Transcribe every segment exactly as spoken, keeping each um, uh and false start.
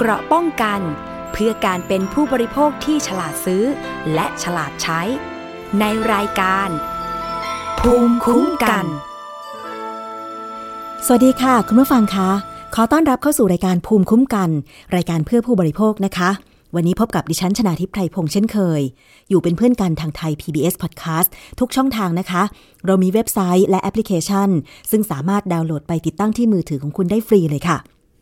เกราะป้องกันเพื่อการเป็นผู้บริโภคที่ฉลาดซื้อและฉลาดใช้ในรายการภูมิคุ้มกันสวัสดีค่ะคุณผู้ฟังคะขอต้อนรับเข้าสู่รายการภูมิคุ้มกันรายการเพื่อผู้บริโภคนะคะวันนี้พบกับดิฉันชนาทิพย์ไพรพงษ์เช่นเคยอยู่เป็นเพื่อนกันทางไทย พี บี เอส Podcast ทุกช่องทางนะคะเรามีเว็บไซต์และแอปพลิเคชันซึ่งสามารถดาวน์โหลดไปติดตั้งที่มือถือของคุณได้ฟรีเลยค่ะ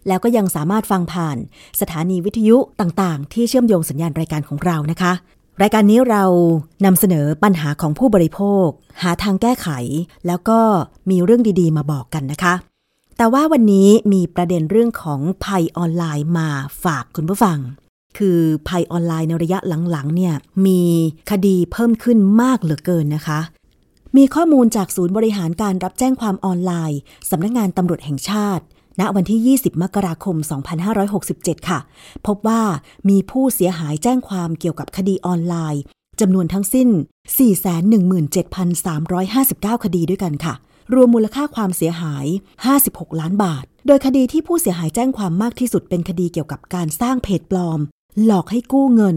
แล้วก็ยังสามารถฟังผ่านสถานีวิทยุต่างๆที่เชื่อมโยงสัญญาณรายการของเรานะคะรายการนี้เรานำเสนอปัญหาของผู้บริโภคหาทางแก้ไขแล้วก็มีเรื่องดีๆมาบอกกันนะคะแต่ว่าวันนี้มีประเด็นเรื่องของภัยออนไลน์มาฝากคุณผู้ฟังคือภัยออนไลน์ในระยะหลังๆเนี่ยมีคดีเพิ่มขึ้นมากเหลือเกินนะคะมีข้อมูลจากศูนย์บริหารการรับแจ้งความออนไลน์สำนักงานตำรวจแห่งชาติณวันที่ยี่สิบมกราคมสองพันห้าร้อยหกสิบเจ็ดค่ะพบว่ามีผู้เสียหายแจ้งความเกี่ยวกับคดีออนไลน์จำนวนทั้งสิ้น สี่แสนหนึ่งหมื่นเจ็ดพันสามร้อยห้าสิบเก้า คดีด้วยกันค่ะรวมมูลค่าความเสียหายห้าสิบหกล้านบาทโดยคดีที่ผู้เสียหายแจ้งความมากที่สุดเป็นคดีเกี่ยวกับการสร้างเพจปลอมหลอกให้กู้เงิน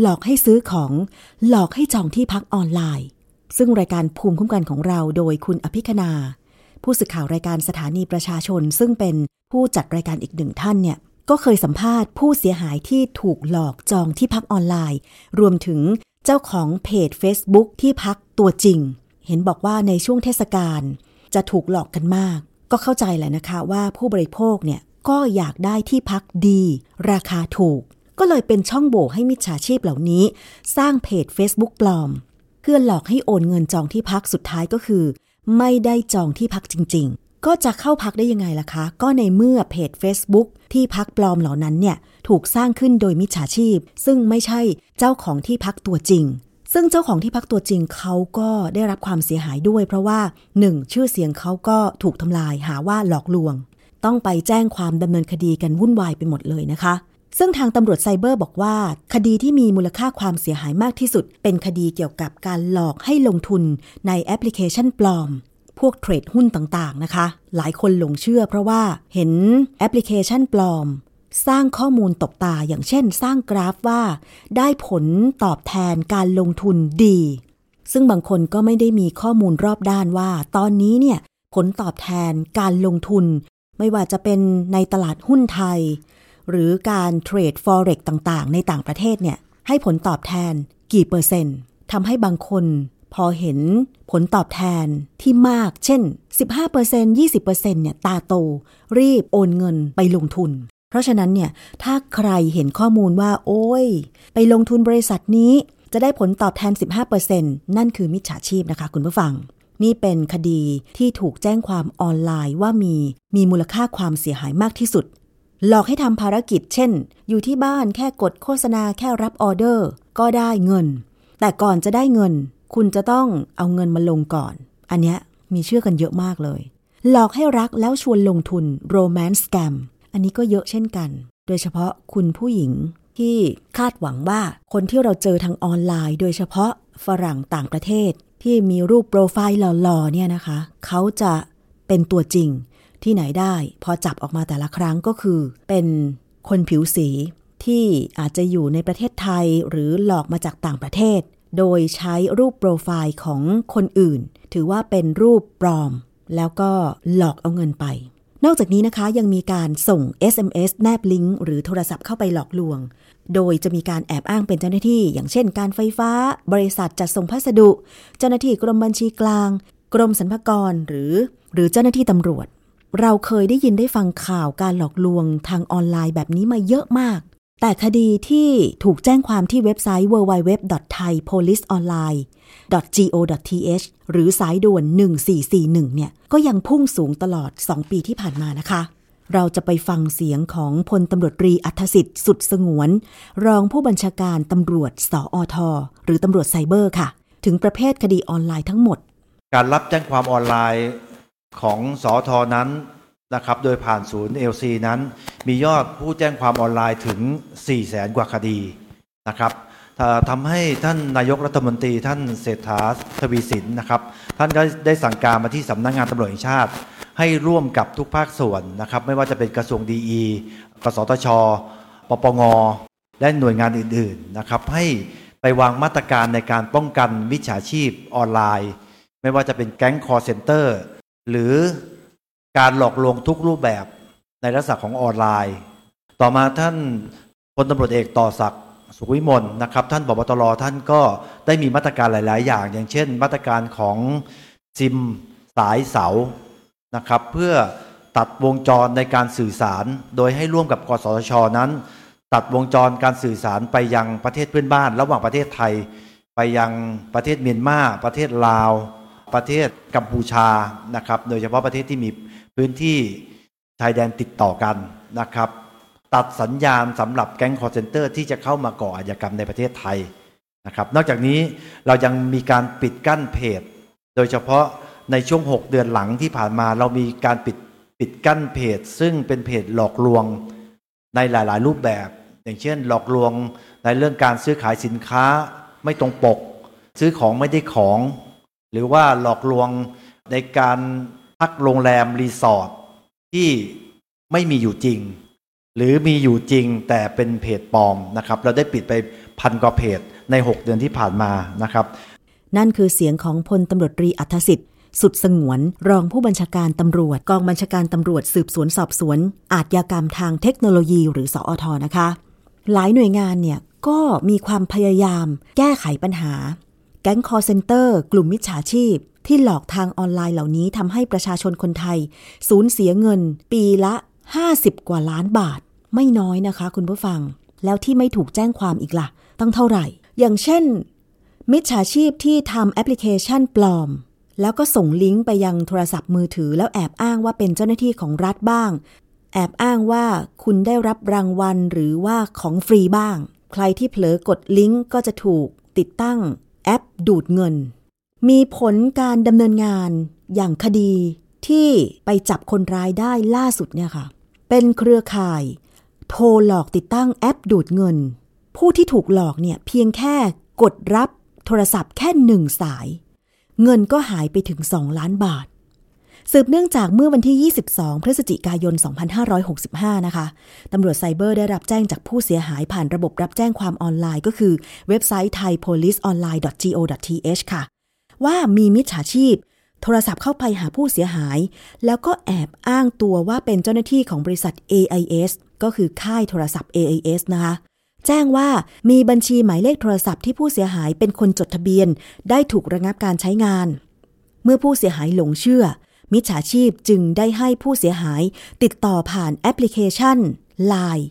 หลอกให้ซื้อของหลอกให้จองที่พักออนไลน์ซึ่งรายการภูมิคุ้มกันของเราโดยคุณอภิคณาผู้สื่อข่าวรายการสถานีประชาชนซึ่งเป็นผู้จัดรายการอีกหนึ่งท่านเนี่ยก็เคยสัมภาษณ์ผู้เสียหายที่ถูกหลอกจองที่พักออนไลน์รวมถึงเจ้าของเพจ Facebook ที่พักตัวจริงเห็นบอกว่าในช่วงเทศกาลจะถูกหลอกกันมากก็เข้าใจแหละนะคะว่าผู้บริโภคเนี่ยก็อยากได้ที่พักดีราคาถูกก็เลยเป็นช่องโหว่ให้มิจฉาชีพเหล่านี้สร้างเพจ Facebook ปลอมเพื่อหลอกให้โอนเงินจองที่พักสุดท้ายก็คือไม่ได้จองที่พักจริงๆก็จะเข้าพักได้ยังไงล่ะคะก็ในเมื่อเพจ Facebook ที่พักปลอมเหล่านั้นเนี่ยถูกสร้างขึ้นโดยมิจฉาชีพซึ่งไม่ใช่เจ้าของที่พักตัวจริงซึ่งเจ้าของที่พักตัวจริงเขาก็ได้รับความเสียหายด้วยเพราะว่าหนึ่งชื่อเสียงเขาก็ถูกทำลายหาว่าหลอกลวงต้องไปแจ้งความดำเนินคดีกันวุ่นวายไปหมดเลยนะคะซึ่งทางตำรวจไซเบอร์บอกว่าคดีที่มีมูลค่าความเสียหายมากที่สุดเป็นคดีเกี่ยวกับการหลอกให้ลงทุนในแอปพลิเคชันปลอมพวกเทรดหุ้นต่างๆนะคะหลายคนหลงเชื่อเพราะว่าเห็นแอปพลิเคชันปลอมสร้างข้อมูลตบตาอย่างเช่นสร้างกราฟว่าได้ผลตอบแทนการลงทุนดีซึ่งบางคนก็ไม่ได้มีข้อมูลรอบด้านว่าตอนนี้เนี่ยผลตอบแทนการลงทุนไม่ว่าจะเป็นในตลาดหุ้นไทยหรือการเทรด Forex ต่างๆในต่างประเทศเนี่ยให้ผลตอบแทนกี่เปอร์เซ็นต์ทำให้บางคนพอเห็นผลตอบแทนที่มากเช่น สิบห้าเปอร์เซ็นต์ ยี่สิบเปอร์เซ็นต์ เนี่ยตาโตรีบโอนเงินไปลงทุนเพราะฉะนั้นเนี่ยถ้าใครเห็นข้อมูลว่าโอ้ยไปลงทุนบริษัทนี้จะได้ผลตอบแทน สิบห้าเปอร์เซ็นต์ นั่นคือมิจฉาชีพนะคะคุณผู้ฟังนี่เป็นคดีที่ถูกแจ้งความออนไลน์ว่ามีมีมูลค่าความเสียหายมากที่สุดหลอกให้ทำภารกิจเช่นอยู่ที่บ้านแค่กดโฆษณาแค่รับออเดอร์ก็ได้เงินแต่ก่อนจะได้เงินคุณจะต้องเอาเงินมาลงก่อนอันเนี้ยมีเชื่อกันเยอะมากเลยหลอกให้รักแล้วชวนลงทุน Romance Scam อันนี้ก็เยอะเช่นกันโดยเฉพาะคุณผู้หญิงที่คาดหวังว่าคนที่เราเจอทางออนไลน์โดยเฉพาะฝรั่งต่างประเทศที่มีรูปโปรไฟล์หล่อๆเนี่ยนะคะเขาจะเป็นตัวจริงที่ไหนได้พอจับออกมาแต่ละครั้งก็คือเป็นคนผิวสีที่อาจจะอยู่ในประเทศไทยหรือหลอกมาจากต่างประเทศโดยใช้รูปโปรไฟล์ของคนอื่นถือว่าเป็นรูปปลอมแล้วก็หลอกเอาเงินไปนอกจากนี้นะคะยังมีการส่ง เอส เอ็ม เอส แนบลิงก์หรือโทรศัพท์เข้าไปหลอกลวงโดยจะมีการแอบอ้างเป็นเจ้าหน้าที่อย่างเช่นการไฟฟ้าบริษัทจัดส่งพัสดุเจ้าหน้าที่กรมบัญชีกลางกรมสรรพากรหรือหรือเจ้าหน้าที่ตำรวจเราเคยได้ยินได้ฟังข่าวการหลอกลวงทางออนไลน์แบบนี้มาเยอะมากแต่คดีที่ถูกแจ้งความที่เว็บไซต์ ดับเบิลยู ดับเบิลยู ดับเบิลยู ดอท ไทยโพลิสออนไลน์ ดอท จี โอ ดอท ที เอช หรือสายด่วนหนึ่งสี่สี่หนึ่งเนี่ยก็ยังพุ่งสูงตลอดสองปีที่ผ่านมานะคะเราจะไปฟังเสียงของพลตำรวจตรีอัธสิทธิ์สุดสงวนรองผู้บัญชาการตำรวจสอท.หรือตำรวจไซเบอร์ค่ะถึงประเภทคดีออนไลน์ทั้งหมดการรับแจ้งความออนไลน์ของสทนั้นนะครับโดยผ่านศูนย์ เอ แอล ซี นั้นมียอดผู้แจ้งความออนไลน์ถึง สี่แสน กว่าคดีนะครับทำให้ท่านนายกรัฐมนตรีท่านเศรษฐาทวีสินนะครับท่านก็ได้สั่งการมาที่สำนักงานตำรวจแห่งชาติให้ร่วมกับทุกภาคส่วนนะครับไม่ว่าจะเป็นกระทรวงดีอีกสทช ปปง.และหน่วยงานอื่นๆนะครับให้ไปวางมาตรการในการป้องกันมิจฉาชีพออนไลน์ไม่ว่าจะเป็นแก๊งคอลเซ็นเตอร์หรือการหลอกลวงทุกรูปแบบในลักษณะของออนไลน์ต่อมาท่านพลตำรวจเอกต่อศักดิ์สุขวิมลนะครับท่านผบ.ตร.ท่านก็ได้มีมาตรการหลายๆอย่างอย่างเช่นมาตรการของซิมสายเสานะครับเพื่อตัดวงจรในการสื่อสารโดยให้ร่วมกับกสทช.นั้นตัดวงจรการสื่อสารไปยังประเทศเพื่อนบ้านระหว่างประเทศไทยไปยังประเทศเมียนมาประเทศลาวประเทศกัมพูชานะครับโดยเฉพาะประเทศที่มีพื้นที่ชายแดนติดต่อกันนะครับตัดสัญญาณสำหรับแก๊งคอลเซ็นเตอร์ที่จะเข้ามาก่ออาชญากรรมในประเทศไทยนะครับนอกจากนี้เรายังมีการปิดกั้นเพจโดยเฉพาะในช่วงหกเดือนหลังที่ผ่านมาเรามีการปิดปิดกั้นเพจซึ่งเป็นเพจหลอกลวงในหลายๆรูปแบบอย่างเช่นหลอกลวงในเรื่องการซื้อขายสินค้าไม่ตรงปกซื้อของไม่ได้ของหรือว่าหลอกลวงในการพักโรงแรมรีสอร์ทที่ไม่มีอยู่จริงหรือมีอยู่จริงแต่เป็นเพจปลอมนะครับเราได้ปิดไปพันกว่าเพจในหกเดือนที่ผ่านมานะครับนั่นคือเสียงของพลตำรวจตรีอัธสิทธิ์สุดสงวนรองผู้บัญชาการตำรวจกองบัญชาการตำรวจสืบสวนสอบสวนอาชญากรรมทางเทคโนโลยีหรือสอท.นะคะหลายหน่วยงานเนี่ยก็มีความพยายามแก้ไขปัญหาแก๊งคอลเซ็นเตอร์กลุ่มมิจฉาชีพที่หลอกทางออนไลน์เหล่านี้ทำให้ประชาชนคนไทยสูญเสียเงินปีละห้าสิบกว่าล้านบาทไม่น้อยนะคะคุณผู้ฟังแล้วที่ไม่ถูกแจ้งความอีกล่ะตั้งเท่าไหร่อย่างเช่นมิจฉาชีพที่ทำแอปพลิเคชันปลอมแล้วก็ส่งลิงก์ไปยังโทรศัพท์มือถือแล้วแอบอ้างว่าเป็นเจ้าหน้าที่ของรัฐบ้างแอบอ้างว่าคุณได้รับรางวัลหรือว่าของฟรีบ้างใครที่เผลอกดลิงก์ก็จะถูกติดตั้งแอปดูดเงินมีผลการดำเนินงานอย่างคดีที่ไปจับคนร้ายได้ล่าสุดเนี่ยค่ะเป็นเครือข่ายโทรหลอกติดตั้งแอปดูดเงินผู้ที่ถูกหลอกเนี่ยเพียงแค่กดรับโทรศัพท์แค่หนึ่งสายเงินก็หายไปถึงสองล้านบาทสืบเนื่องจากเมื่อวันที่ยี่สิบสองพฤศจิกายนสองพันห้าร้อยหกสิบห้านะคะตำรวจไซเบอร์ได้รับแจ้งจากผู้เสียหายผ่านระบบรับแจ้งความออนไลน์ก็คือเว็บไซต์ ไทยโพลิสออนไลน์ ดอท จี โอ ดอท ที เอช ค่ะว่ามีมิจฉาชีพโทรศัพท์เข้าไปหาผู้เสียหายแล้วก็แอบอ้างตัวว่าเป็นเจ้าหน้าที่ของบริษัท เอ ไอ เอส ก็คือค่ายโทรศัพท์ เอ ไอ เอส นะคะแจ้งว่ามีบัญชีหมายเลขโทรศัพท์ที่ผู้เสียหายเป็นคนจดทะเบียนได้ถูกระงับการใช้งานเมื่อผู้เสียหายหลงเชื่อมิจฉาชีพจึงได้ให้ผู้เสียหายติดต่อผ่านแอปพลิเคชัน ไลน์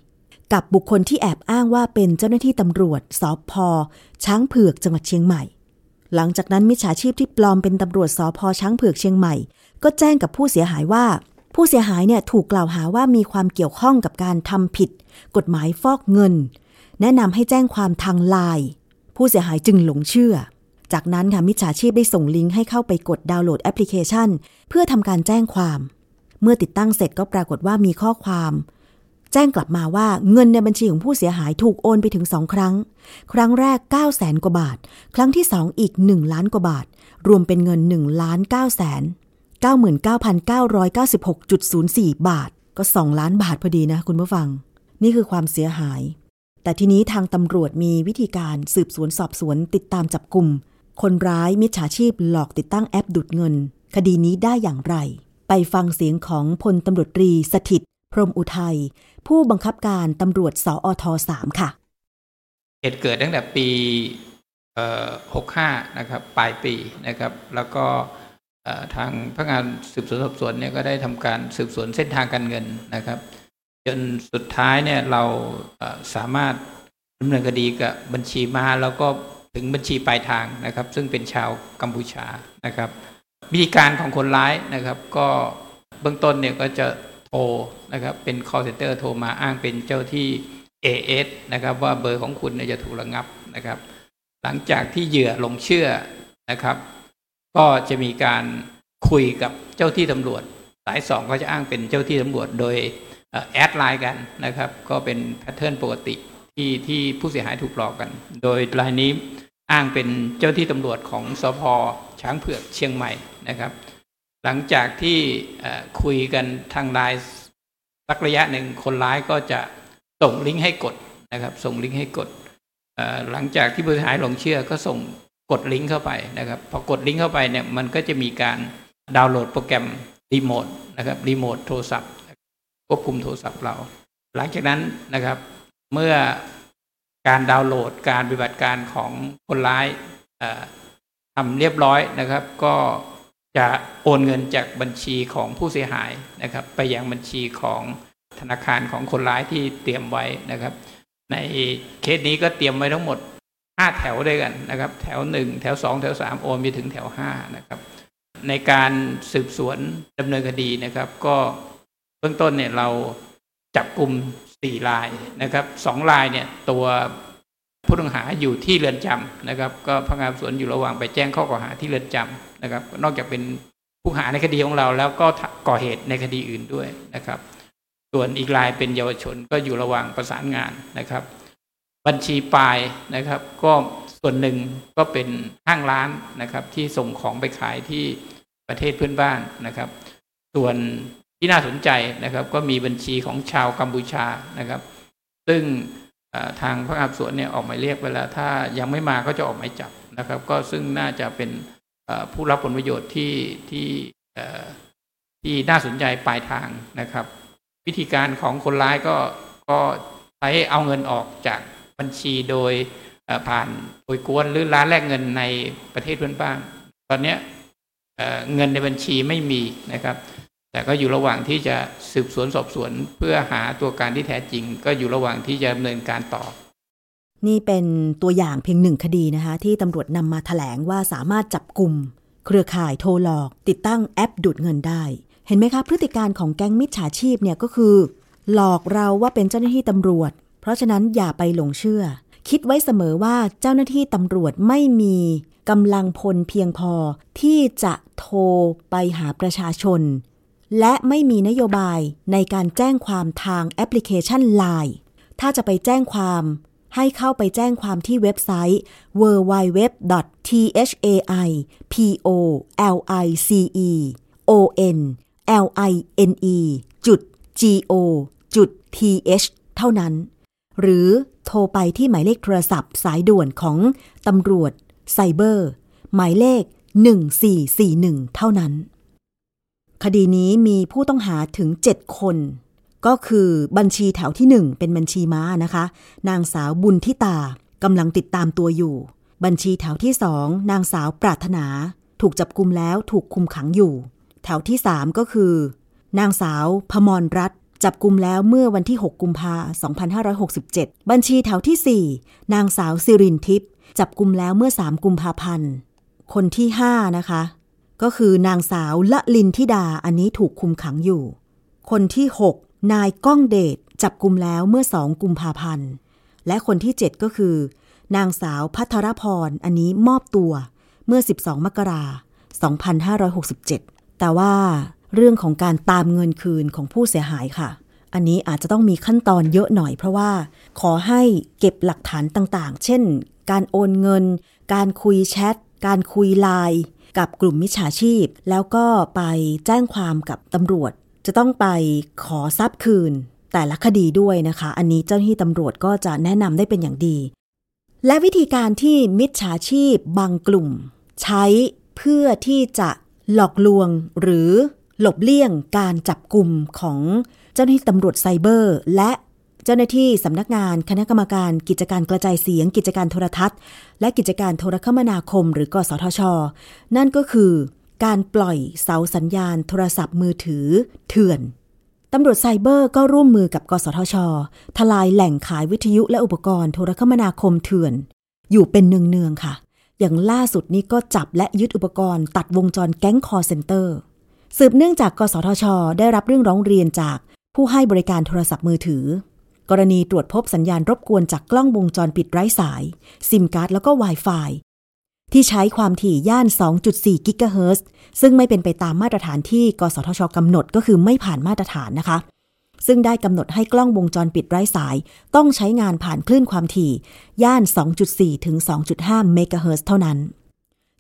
กับบุคคลที่แอบอ้างว่าเป็นเจ้าหน้าที่ตำรวจสภ.ช้างเผือกจังหวัดเชียงใหม่หลังจากนั้นมิจฉาชีพที่ปลอมเป็นตำรวจสภ.ช้างเผือกเชียงใหม่ก็แจ้งกับผู้เสียหายว่าผู้เสียหายเนี่ยถูกกล่าวหาว่ามีความเกี่ยวข้องกับการทำผิดกฎหมายฟอกเงินแนะนำให้แจ้งความทาง ไลน์ ผู้เสียหายจึงหลงเชื่อจากนั้นค่ะมิจฉาชีพได้ส่งลิงก์ให้เข้าไปกดดาวน์โหลดแอปพลิเคชันเพื่อทำการแจ้งความเมื่อติดตั้งเสร็จก็ปรากฏว่ามีข้อความแจ้งกลับมาว่าเงินในบัญชีของผู้เสียหายถูกโอนไปถึงสองครั้งครั้งแรก เก้าแสน กว่าบาทครั้งที่สองอีกหนึ่งล้านกว่าบาทรวมเป็นเงิน หนึ่งล้านเก้าแสนเก้าหมื่นเก้าพันเก้าร้อยเก้าสิบหกจุดศูนย์สี่ บาทก็สองล้านบาทพอดีนะคุณผู้ฟังนี่คือความเสียหายแต่ทีนี้ทางตำรวจมีวิธีการสืบสวนสอบสวนติดตามจับกุมคนร้ายมิจฉาชีพหลอกติดตั้งแอปดูดเงินคดีนี้ได้อย่างไรไปฟังเสียงของพลตำรวจตรีสถิตพรหมอุทัยผู้บังคับการตำรวจสอทสามค่ะเหตุเกิดตั้งแต่ปีเอ่อหกสิบห้านะครับปลายปีนะครับแล้วก็เอ่อทางพนักงานสืบสวนสอบสวนเนี่ยก็ได้ทำการสืบสวนเส้นทางการเงินนะครับจนสุดท้ายเนี่ยเราสามารถดำเนินคดีกับบัญชีมาแล้วก็ถึงบัญชีปลายทางนะครับซึ่งเป็นชาวกัมพูชานะครับวิธีการของคนร้ายนะครับก็เบื้องต้นเนี่ยก็จะโทรนะครับเป็น call center โทรมาอ้างเป็นเจ้าที่ เอ เอส นะครับว่าเบอร์ของคุณเนี่ยจะถูกระงับนะครับหลังจากที่เหยื่อหลงเชื่อนะครับก็จะมีการคุยกับเจ้าที่ตำรวจสายสองก็จะอ้างเป็นเจ้าที่ตำรวจโดยแอดไลน์กันนะครับก็เป็นแพทเทิร์นปกติที่ที่ผู้เสียหายถูกหลอกกันโดยรายนี้อ้างเป็นเจ้าที่ตำรวจของสภ.ช้างเผือกเชียงใหม่นะครับหลังจากที่คุยกันทางไลน์สักระยะหนึ่งคนร้ายก็จะ ส่งลิงก์ให้กดนะครับส่งลิงก์ให้กดหลังจากที่ผู้เสียหายหลงเชื่อก็ส่งกดลิงก์เข้าไปนะครับพอกดลิงก์เข้าไปเนี่ยมันก็จะมีการดาวน์โหลดโปรแกรมรีโมทนะครับรีโมทโทรศัพท์ควบคุมโทรศัพท์เราหลังจากนั้นนะครับเมื่อการดาวน์โหลดการปฏิบัติการของคนร้ายทำเรียบร้อยนะครับก็จะโอนเงินจากบัญชีของผู้เสียหายนะครับไปยังบัญชีของธนาคารของคนร้ายที่เตรียมไว้นะครับในเคสนี้ก็เตรียมไว้ทั้งหมดห้าแถวด้วยกันนะครับแถวหนึ่งแถวสองแถวสามโอนไปถึงแถวห้านะครับในการสืบสวนดำเนินคดีนะครับก็เบื้องต้นเนี่ยเราจับกลุ่มสี่รายนะครับสองรายเนี่ยตัวผู้ต้องหาอยู่ที่เรือนจำนะครับก็พนักงานสอบสวนอยู่ระหว่างไปแจ้งข้อกล่าวหาที่เรือนจำนะครับนอกจากเป็นผู้หาในคดีของเราแล้วก็ก่อเหตุในคดีอื่นด้วยนะครับส่วนอีกรายเป็นเยาวชนก็อยู่ระหว่างประสานงานนะครับบัญชีปลายนะครับก็ส่วนหนึ่งก็เป็นห้างร้านนะครับที่ส่งของไปขายที่ประเทศเพื่อนบ้านนะครับส่วนที่น่าสนใจนะครับก็มีบัญชีของชาวกัมพูชานะครับซึ่งทางพนักงานสอบสวนเนี่ยออกหมายเรียกเวลาถ้ายังไม่มาก็จะออกหมายจับนะครับก็ซึ่งน่าจะเป็นผู้รับผลประโยชน์ที่ที่ที่น่าสนใจปลายทางนะครับวิธีการของคนร้ายก็ก็ใช้เอาเงินออกจากบัญชีโดยผ่านโอยกวนหรือร้านแลกเงินในประเทศเพื่อนบ้านตอนนี้เงินในบัญชีไม่มีนะครับแต่ก็อยู่ระหว่างที่จะสืบสวนสอบสวนเพื่อหาตัวการที่แท้จริงก็อยู่ระหว่างที่จะดำเนินการต่อนี่เป็นตัวอย่างเพียงหนึ่งคดีนะคะที่ตำรวจนำมาแถลงว่าสามารถจับกลุ่มเครือข่ายโทรหลอกติดตั้งแอปดูดเงินได้เห็นไหมคะพฤติการของแก๊งมิจฉาชีพเนี่ยก็คือหลอกเราว่าเป็นเจ้าหน้าที่ตำรวจเพราะฉะนั้นอย่าไปหลงเชื่อคิดไว้เสมอว่าเจ้าหน้าที่ตำรวจไม่มีกำลังพลเพียงพอที่จะโทรไปหาประชาชนและไม่มีนโยบายในการแจ้งความทางแอปพลิเคชัน ไลน์ ถ้าจะไปแจ้งความให้เข้าไปแจ้งความที่เว็บไซต์ ดับเบิลยู ดับเบิลยู ดับเบิลยู จุด โอ แอล ไอ ซี อี โอ เอ็น แอล ไอ เอ็น อี จุด จี โอ จุด ที เอช เท่านั้นหรือโทรไปที่หมายเลขโทรศัพท์สายด่วนของตำรวจไซเบอร์หมายเลขหนึ่งสี่สี่หนึ่งเท่านั้นคดีนี้มีผู้ต้องหาถึงเจ็ดคนก็คือบัญชีแถวที่หนึ่งเป็นบัญชีม้านะคะนางสาวบุญทิตากำลังติดตามตัวอยู่บัญชีแถวที่สองนางสาวปรารถนาถูกจับกุมแล้วถูกคุมขังอยู่แถวที่สามก็คือนางสาวพมรรัตน์จับกุมแล้วเมื่อวันที่หกกุมภาพันธ์สองพันห้าร้อยหกสิบเจ็ดบัญชีแถวที่สี่นางสาวสิรินทิพย์จับกุมแล้วเมื่อสามกุมภาพันธ์คนที่ห้านะคะก็คือนางสาวละลินทิดาอันนี้ถูกคุมขังอยู่คนที่หกนายก้องเดชจับกุมแล้วเมื่อสองกุมภาพันธ์และคนที่เจ็ดก็คือนางสาวภัทรพรอันนี้มอบตัวเมื่อสิบสองมกราคมสองพันห้าร้อยหกสิบเจ็ดแต่ว่าเรื่องของการตามเงินคืนของผู้เสียหายค่ะอันนี้อาจจะต้องมีขั้นตอนเยอะหน่อยเพราะว่าขอให้เก็บหลักฐานต่างๆเช่นการโอนเงินการคุยแชทการคุยไลน์กับกลุ่มมิจฉาชีพแล้วก็ไปแจ้งความกับตำรวจจะต้องไปขอทรัพย์คืนแต่ละคดีด้วยนะคะอันนี้เจ้าหน้าที่ตำรวจก็จะแนะนำได้เป็นอย่างดีและวิธีการที่มิจฉาชีพบางกลุ่มใช้เพื่อที่จะหลอกลวงหรือหลบเลี่ยงการจับกุมของเจ้าหน้าที่ตำรวจไซเบอร์และเจ้าหน้าที่สำนักงานคณะกรรมการกิจการกระจายเสียงกิจการโทรทัศน์และกิจการโทรคมนาคมหรือกสทช.นั่นก็คือการปล่อยเสาสัญญาณโทรศัพท์มือถือเถื่อนตำรวจไซเบอร์ก็ร่วมมือกับกสทช.ทลายแหล่งขายวิทยุและอุปกรณ์โทรคมนาคมเถื่อนอยู่เป็นเนืองๆค่ะอย่างล่าสุดนี้ก็จับและยึดอุปกรณ์ตัดวงจรแก๊งคอลเซ็นเตอร์สืบเนื่องจากกสทช.ได้รับเรื่องร้องเรียนจากผู้ให้บริการโทรศัพท์มือถือกรณีตรวจพบสัญญาณรบกวนจากกล้องวงจรปิดไร้สายซิมการ์ดแล้วก็ Wi-Fi ที่ใช้ความถี่ย่าน สองจุดสี่ กิกะเฮิรตซ์ซึ่งไม่เป็นไปตามมาตรฐานที่กสทช.กำหนดก็คือไม่ผ่านมาตรฐานนะคะซึ่งได้กำหนดให้กล้องวงจรปิดไร้สายต้องใช้งานผ่านคลื่นความถี่ย่าน สองจุดสี่ ถึง สองจุดห้า เมกะเฮิรตซ์เท่านั้น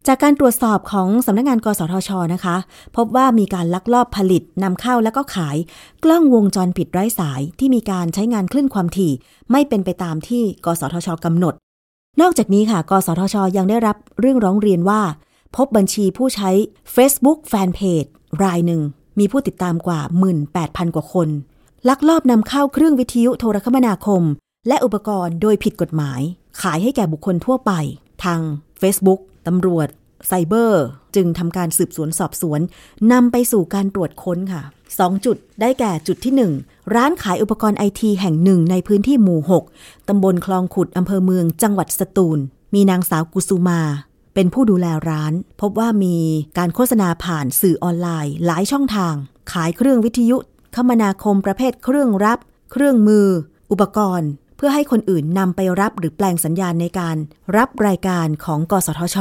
จากการตรวจสอบของสำนักงานกสทชนะคะพบว่ามีการลักลอบผลิตนำเข้าและก็ขายกล้องวงจรปิดไร้สายที่มีการใช้งานคลื่นความถี่ไม่เป็นไปตามที่กสทชกำหนดนอกจากนี้ค่ะกสทชยังได้รับเรื่องร้องเรียนว่าพบบัญชีผู้ใช้ Facebook Fanpage รายหนึ่งมีผู้ติดตามกว่า หนึ่งหมื่นแปดพัน กว่าคนลักลอบนำเข้าเครื่องวิทยุโทรคมนาคมและอุปกรณ์โดยผิดกฎหมายขายให้แก่บุคคลทั่วไปทาง Facebook ตำรวจไซเบอร์จึงทำการสืบสวนสอบสวนนำไปสู่การตรวจค้นค่ะสองจุดได้แก่จุดที่หนึ่งร้านขายอุปกรณ์ไอทีแห่งหนึ่งในพื้นที่หมู่หกตำบลคลองขุดอำเภอเมืองจังหวัดสตูลมีนางสาวกุสุมาเป็นผู้ดูแลร้านพบว่ามีการโฆษณาผ่านสื่อออนไลน์หลายช่องทางขายเครื่องวิทยุคมนาคมประเภทเครื่องรับเครื่องมืออุปกรณ์เพื่อให้คนอื่นนำไปรับหรือแปลงสัญญาณในการรับรายการของกสทช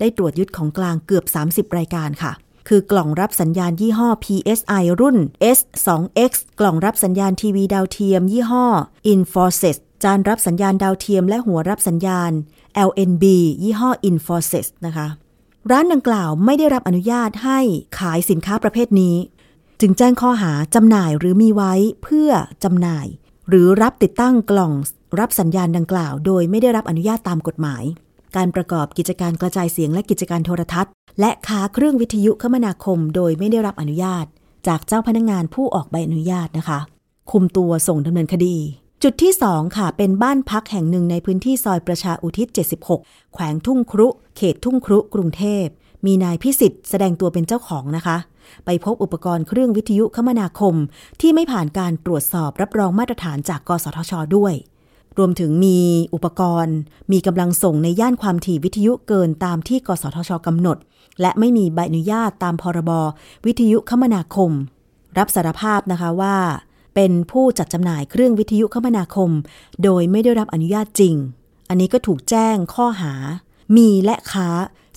ได้ตรวจยึดของกลางเกือบสามสิบรายการค่ะคือกล่องรับสัญญาณยี่ห้อ พี เอส ไอ รุ่น เอส ทู เอ็กซ์ กล่องรับสัญญาณทีวีดาวเทียมยี่ห้อ Infosys จานรับสัญญาณดาวเทียมและหัวรับสัญญาณ แอล เอ็น บี ยี่ห้อ Infosys นะคะร้านดังกล่าวไม่ได้รับอนุญาตให้ขายสินค้าประเภทนี้จึงแจ้งข้อหาจำหน่ายหรือมีไว้เพื่อจำหน่ายหรือรับติดตั้งกล่องรับสัญญาณดังกล่าวโดยไม่ได้รับอนุญาตตามกฎหมายการประกอบกิจการกระจายเสียงและกิจการโทรทัศน์และค้าเครื่องวิทยุคมนาคมโดยไม่ได้รับอนุญาตจากเจ้าพนักงานผู้ออกใบอนุญาตนะคะคุมตัวส่งดำเนินคดีจุดที่สองค่ะเป็นบ้านพักแห่งหนึ่งในพื้นที่ซอยประชาอุทิศเจ็ดสิบหกแขวงทุ่งครุเขตทุ่งครุกรุงเทพมีนายพิสิทธิ์แสดงตัวเป็นเจ้าของนะคะไปพบอุปกรณ์เครื่องวิทยุคมนาคมที่ไม่ผ่านการตรวจสอบรับรองมาตรฐานจากกสทชด้วยรวมถึงมีอุปกรณ์มีกำลังส่งในย่านความถี่วิทยุเกินตามที่กสทชกำหนดและไม่มีใบอนุญาตตามพรบวิทยุคมนาคมรับสารภาพนะคะว่าเป็นผู้จัดจำหน่ายเครื่องวิทยุคมนาคมโดยไม่ได้รับอนุญาตจริงอันนี้ก็ถูกแจ้งข้อหามีและค้า